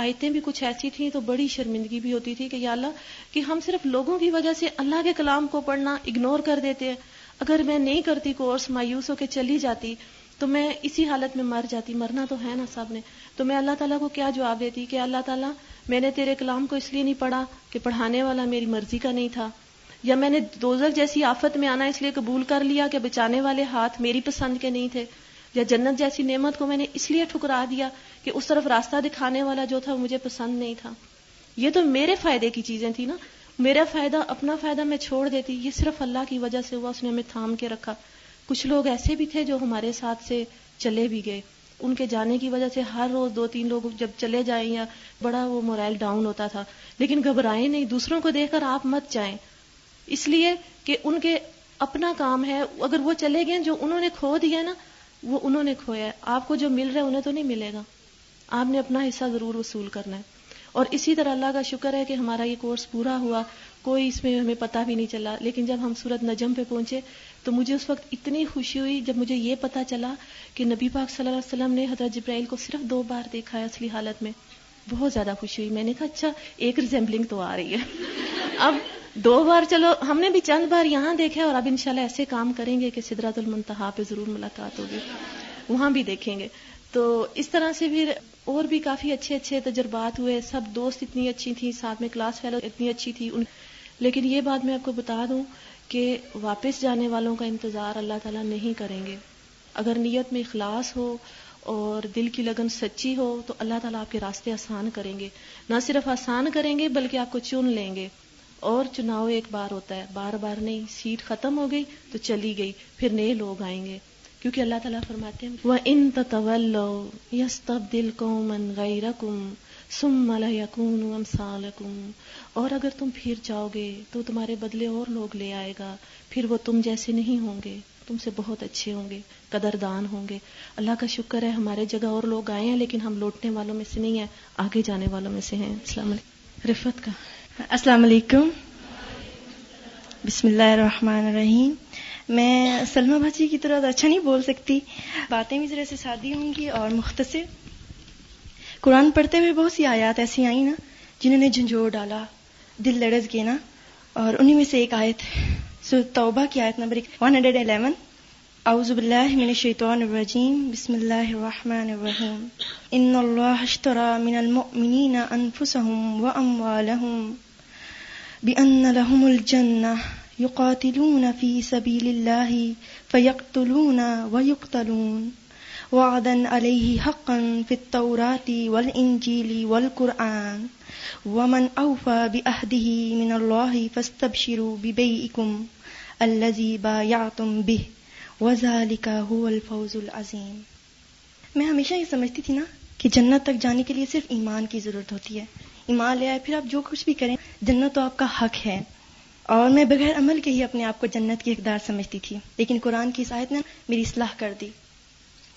آیتیں بھی کچھ ایسی تھیں تو بڑی شرمندگی بھی ہوتی تھی کہ یا اللہ کہ ہم صرف لوگوں کی وجہ سے اللہ کے کلام کو پڑھنا اگنور کر دیتے ہیں. اگر میں نہیں کرتی کورس, مایوس ہو کے چلی جاتی تو میں اسی حالت میں مر جاتی. مرنا تو ہے نا سب نے, تو میں اللہ تعالیٰ کو کیا جواب دیتی کہ اللہ تعالیٰ میں نے تیرے کلام کو اس لیے نہیں پڑھا کہ پڑھانے والا میری مرضی کا نہیں تھا, یا میں نے دوزخ جیسی آفت میں آنا اس لیے قبول کر لیا کہ بچانے والے ہاتھ میری پسند کے نہیں تھے, یا جنت جیسی نعمت کو میں نے اس لیے ٹھکرا دیا کہ اس طرف راستہ دکھانے والا جو تھا وہ مجھے پسند نہیں تھا. یہ تو میرے فائدے کی چیزیں تھیں نا, میرا فائدہ, اپنا فائدہ میں چھوڑ دیتی. یہ صرف اللہ کی وجہ سے ہوا, اس نے ہمیں تھام کے رکھا. کچھ لوگ ایسے بھی تھے جو ہمارے ساتھ سے چلے بھی گئے. ان کے جانے کی وجہ سے ہر روز 2-3 لوگ جب چلے جائیں یا بڑا وہ مورائل ڈاؤن ہوتا تھا, لیکن گھبرائیں نہیں. دوسروں کو دیکھ کر آپ مت جائیں, اس لیے کہ ان کے اپنا کام ہے. اگر وہ چلے گئے جو انہوں نے کھو دیا نا وہ انہوں نے کھویا ہے, آپ کو جو مل رہا ہے انہیں تو نہیں ملے گا. آپ نے اپنا حصہ ضرور وصول کرنا ہے. اور اسی طرح اللہ کا شکر ہے کہ ہمارا یہ کورس پورا ہوا, کوئی اس میں ہمیں پتہ بھی نہیں چلا. لیکن جب ہم سورۃ نجم پہ پہنچے تو مجھے اس وقت اتنی خوشی ہوئی جب مجھے یہ پتہ چلا کہ نبی پاک صلی اللہ علیہ وسلم نے حضرت جبرائیل کو صرف 2 بار دیکھا ہے اصلی حالت میں. بہت زیادہ خوشی ہوئی. میں نے کہا اچھا ایک ریزمبلنگ تو آ رہی ہے, اب 2 بار چلو ہم نے بھی چند بار یہاں دیکھا ہے, اور اب انشاءاللہ ایسے کام کریں گے کہ سدرۃ المنتہا پہ ضرور ملاقات ہوگی, وہاں بھی دیکھیں گے. تو اس طرح سے پھر اور بھی کافی اچھے اچھے تجربات ہوئے. سب دوست اتنی اچھی تھیں, ساتھ میں کلاس فیلو اتنی اچھی تھی. لیکن یہ بات میں آپ کو بتا دوں کہ واپس جانے والوں کا انتظار اللہ تعالیٰ نہیں کریں گے. اگر نیت میں اخلاص ہو اور دل کی لگن سچی ہو تو اللہ تعالیٰ آپ کے راستے آسان کریں گے. نہ صرف آسان کریں گے بلکہ آپ کو چن لیں گے. اور چناؤ ایک بار ہوتا ہے, بار بار نہیں. سیٹ ختم ہو گئی تو چلی گئی, پھر نئے لوگ آئیں گے. کیونکہ اللہ تعالیٰ فرماتے ہیں وَإِن تَتَوَلَّوْا يَسْتَبْدِلْ قَوْمًا غَيْرَكُمْ ثُمَّ لَا يَكُونُوا أَمْثَالَكُمْ. اور اگر تم پھر جاؤ گے تو تمہارے بدلے اور لوگ لے آئے گا, پھر وہ تم جیسے نہیں ہوں گے, تم سے بہت اچھے ہوں گے, قدردان ہوں گے. اللہ کا شکر ہے ہمارے جگہ اور لوگ آئے ہیں, لیکن ہم لوٹنے والوں میں سے نہیں ہیں, آگے جانے والوں میں سے ہیں. السلام علیکم. رفعت کا السلام علیکم. بسم اللہ الرحمن الرحیم. میں سلمہ بھاجی کی طرح اچھا نہیں بول سکتی, باتیں بھی ذرا سے سادی ہوں گی اور مختصر. قرآن پڑھتے ہوئے بہت سی آیات ایسی آئیں نا جنہوں نے جھنجھوڑ ڈالا, دل لڑز گئے نا, اور انہی میں سے ایک آیت سورۃ توبہ کی آیت نمبر 111. اعوذ باللہ من الشیطان الرجیم, بسم اللہ الرحمن الرحیم. ان اللہ اشترى من المؤمنین انفسهم واموالهم بأن لهم الجنہ یقاتلون فی سبیل اللہ فیقتلون ویقتلون وعدا علیہ حقا فی التوراۃ والانجیل والقرآن ومن اوفی بعہدہ من اللہ فاستبشروا ببیعکم الذی بایعتم بہ وذالک هو الفوز العظیم. میں ہمیشہ یہ سمجھتی تھی نا کہ جنت تک جانے کے لیے صرف ایمان کی ضرورت ہوتی ہے. ایمان لے آئے پھر آپ جو کچھ بھی کریں جنت تو آپ کا حق ہے. اور میں بغیر عمل کے ہی اپنے آپ کو جنت کی حقدار سمجھتی تھی، لیکن قرآن کی اس آیت نے میری اصلاح کر دی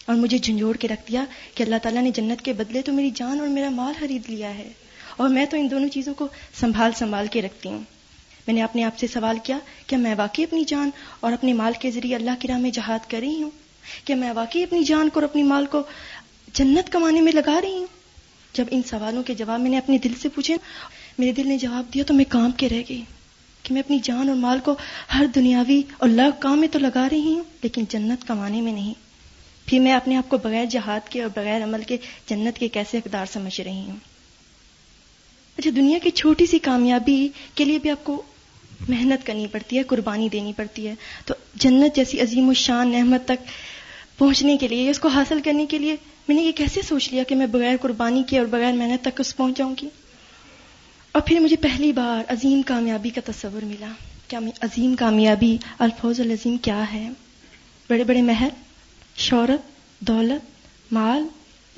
اور مجھے جھنجھوڑ کے رکھ دیا کہ اللہ تعالیٰ نے جنت کے بدلے تو میری جان اور میرا مال خرید لیا ہے، اور میں تو ان دونوں چیزوں کو سنبھال کے رکھتی ہوں. میں نے اپنے آپ سے سوال کیا کہ میں واقعی اپنی جان اور اپنے مال کے ذریعے اللہ کی راہ میں جہاد کر رہی ہوں؟ کہ میں واقعی اپنی جان کو اور اپنی مال کو جنت کمانے میں لگا رہی ہوں؟ جب ان سوالوں کے جواب میں نے اپنے دل سے پوچھے، میرے دل نے جواب دیا تو میں کانپ کے رہ گئی کہ میں اپنی جان اور مال کو ہر دنیاوی اور لغو کام میں تو لگا رہی ہوں لیکن جنت کمانے میں نہیں. پھر میں اپنے آپ کو بغیر جہاد کے اور بغیر عمل کے جنت کے کیسے حقدار سمجھ رہی ہوں؟ اچھا، دنیا کی چھوٹی سی کامیابی کے لیے بھی آپ کو محنت کرنی پڑتی ہے، قربانی دینی پڑتی ہے. تو جنت جیسی عظیم الشان نعمت تک پہنچنے کے لیے، اس کو حاصل کرنے کے لیے، میں نے یہ کیسے سوچ لیا کہ میں بغیر قربانی کے اور بغیر محنت تک اس پہنچ جاؤں گی؟ اور پھر مجھے پہلی بار عظیم کامیابی کا تصور ملا. کیا عظیم کامیابی، الفوز العظیم کیا ہے؟ بڑے بڑے محل، شہرت، دولت، مال،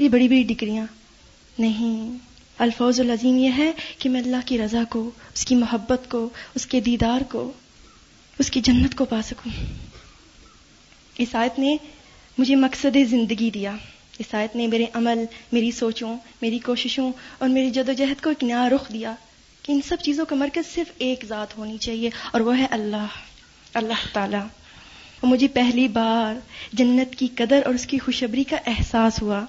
یہ بڑی بڑی ڈگریاں نہیں. الفوز العظیم یہ ہے کہ میں اللہ کی رضا کو، اس کی محبت کو، اس کے دیدار کو، اس کی جنت کو پا سکوں. اس آیت نے مجھے مقصد زندگی دیا. اس آیت نے میرے عمل، میری سوچوں، میری کوششوں اور میری جدوجہد کو ایک نیا رخ دیا کہ ان سب چیزوں کا مرکز صرف ایک ذات ہونی چاہیے، اور وہ ہے اللہ تعالیٰ. اور مجھے پہلی بار جنت کی قدر اور اس کی خوشخبری کا احساس ہوا.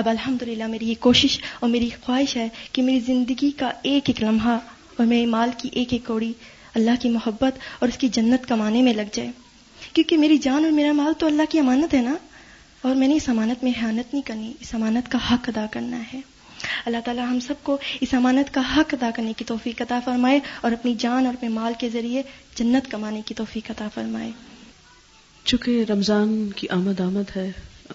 اب الحمدللہ میری یہ کوشش اور میری خواہش ہے کہ میری زندگی کا ایک ایک لمحہ اور میرے مال کی ایک ایک کوڑی اللہ کی محبت اور اس کی جنت کمانے میں لگ جائے، کیونکہ میری جان اور میرا مال تو اللہ کی امانت ہے نا، اور میں نے اس امانت میں خیانت نہیں کرنی، اس امانت کا حق ادا کرنا ہے. اللہ تعالیٰ ہم سب کو اس امانت کا حق ادا کرنے کی توفیق عطا فرمائے اور اپنی جان اور اپنے مال کے ذریعے جنت کمانے کی توفیق عطا فرمائے. چونکہ رمضان کی آمد ہے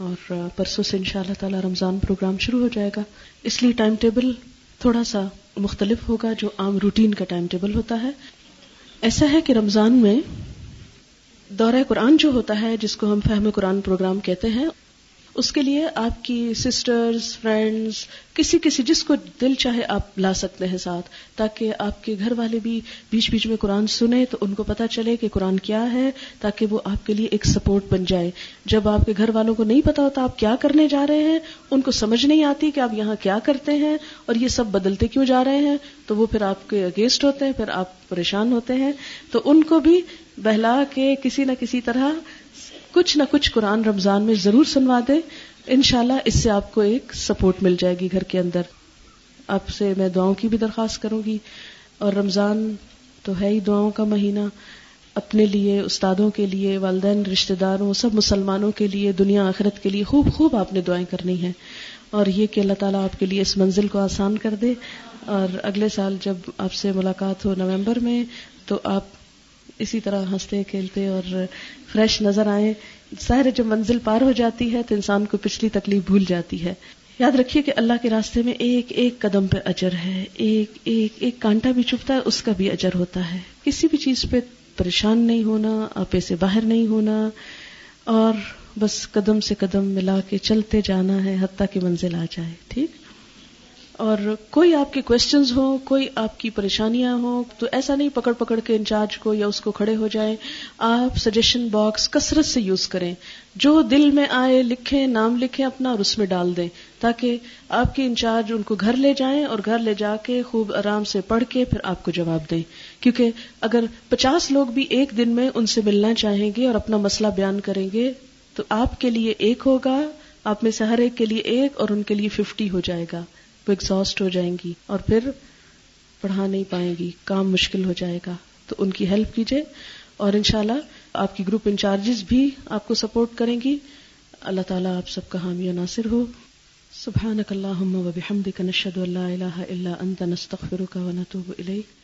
اور پرسوں سے انشاءاللہ تعالی رمضان پروگرام شروع ہو جائے گا، اس لیے ٹائم ٹیبل تھوڑا سا مختلف ہوگا جو عام روٹین کا ٹائم ٹیبل ہوتا ہے. ایسا ہے کہ رمضان میں دورہ قرآن جو ہوتا ہے، جس کو ہم فہم قرآن پروگرام کہتے ہیں، اس کے لیے آپ کی سسٹرز، فرینڈز، کسی جس کو دل چاہے آپ لا سکتے ہیں ساتھ، تاکہ آپ کے گھر والے بھی بیچ بیچ میں قرآن سنیں تو ان کو پتہ چلے کہ قرآن کیا ہے، تاکہ وہ آپ کے لیے ایک سپورٹ بن جائے. جب آپ کے گھر والوں کو نہیں پتہ ہوتا آپ کیا کرنے جا رہے ہیں، ان کو سمجھ نہیں آتی کہ آپ یہاں کیا کرتے ہیں اور یہ سب بدلتے کیوں جا رہے ہیں، تو وہ پھر آپ کے اگینسٹ ہوتے ہیں، پھر آپ پریشان ہوتے ہیں. تو ان کو بھی بہلا کے کسی نہ کسی طرح کچھ نہ کچھ قرآن رمضان میں ضرور سنوا دیں. انشاءاللہ اس سے آپ کو ایک سپورٹ مل جائے گی گھر کے اندر. آپ سے میں دعاؤں کی بھی درخواست کروں گی، اور رمضان تو ہے ہی دعاؤں کا مہینہ. اپنے لیے، استادوں کے لیے، والدین، رشتہ داروں، سب مسلمانوں کے لیے، دنیا آخرت کے لیے خوب خوب آپ نے دعائیں کرنی ہیں، اور یہ کہ اللہ تعالیٰ آپ کے لیے اس منزل کو آسان کر دے. اور اگلے سال جب آپ سے ملاقات ہو نومبر میں، تو آپ اسی طرح ہنستے کھیلتے اور فریش نظر آئیں. ظاہر جب منزل پار ہو جاتی ہے تو انسان کو پچھلی تکلیف بھول جاتی ہے. یاد رکھیے کہ اللہ کے راستے میں ایک ایک قدم پہ اجر ہے، ایک کانٹا بھی چبھتا ہے اس کا بھی اجر ہوتا ہے. کسی بھی چیز پہ پریشان نہیں ہونا، آپے سے باہر نہیں ہونا، اور بس قدم سے قدم ملا کے چلتے جانا ہے حتیٰ کہ منزل آ جائے. ٹھیک. اور کوئی آپ کے کویشچنز ہوں، کوئی آپ کی پریشانیاں ہوں، تو ایسا نہیں پکڑ پکڑ کے انچارج کو یا اس کو کھڑے ہو جائیں. آپ سجیشن باکس کثرت سے یوز کریں، جو دل میں آئے لکھیں، نام لکھیں اپنا اور اس میں ڈال دیں، تاکہ آپ کے انچارج ان کو گھر لے جائیں اور گھر لے جا کے خوب آرام سے پڑھ کے پھر آپ کو جواب دیں. کیونکہ اگر 50 لوگ بھی ایک دن میں ان سے ملنا چاہیں گے اور اپنا مسئلہ بیان کریں گے تو آپ کے لیے ایک ہوگا، آپ میں سے ہر ایک کے لیے ایک، اور ان کے لیے 50 ہو جائے گا. ایگزاسٹ ہو جائیں گی اور پھر پڑھا نہیں پائیں گی، کام مشکل ہو جائے گا. تو ان کی ہیلپ کیجئے، اور انشاءاللہ آپ کی گروپ انچارجز بھی آپ کو سپورٹ کریں گی. اللہ تعالیٰ آپ سب کا حامی و ناصر ہو. سبحانک اللہم و بحمدک، نشہد ان لا الہ الا انت، نستغفرک و نتوب الیک.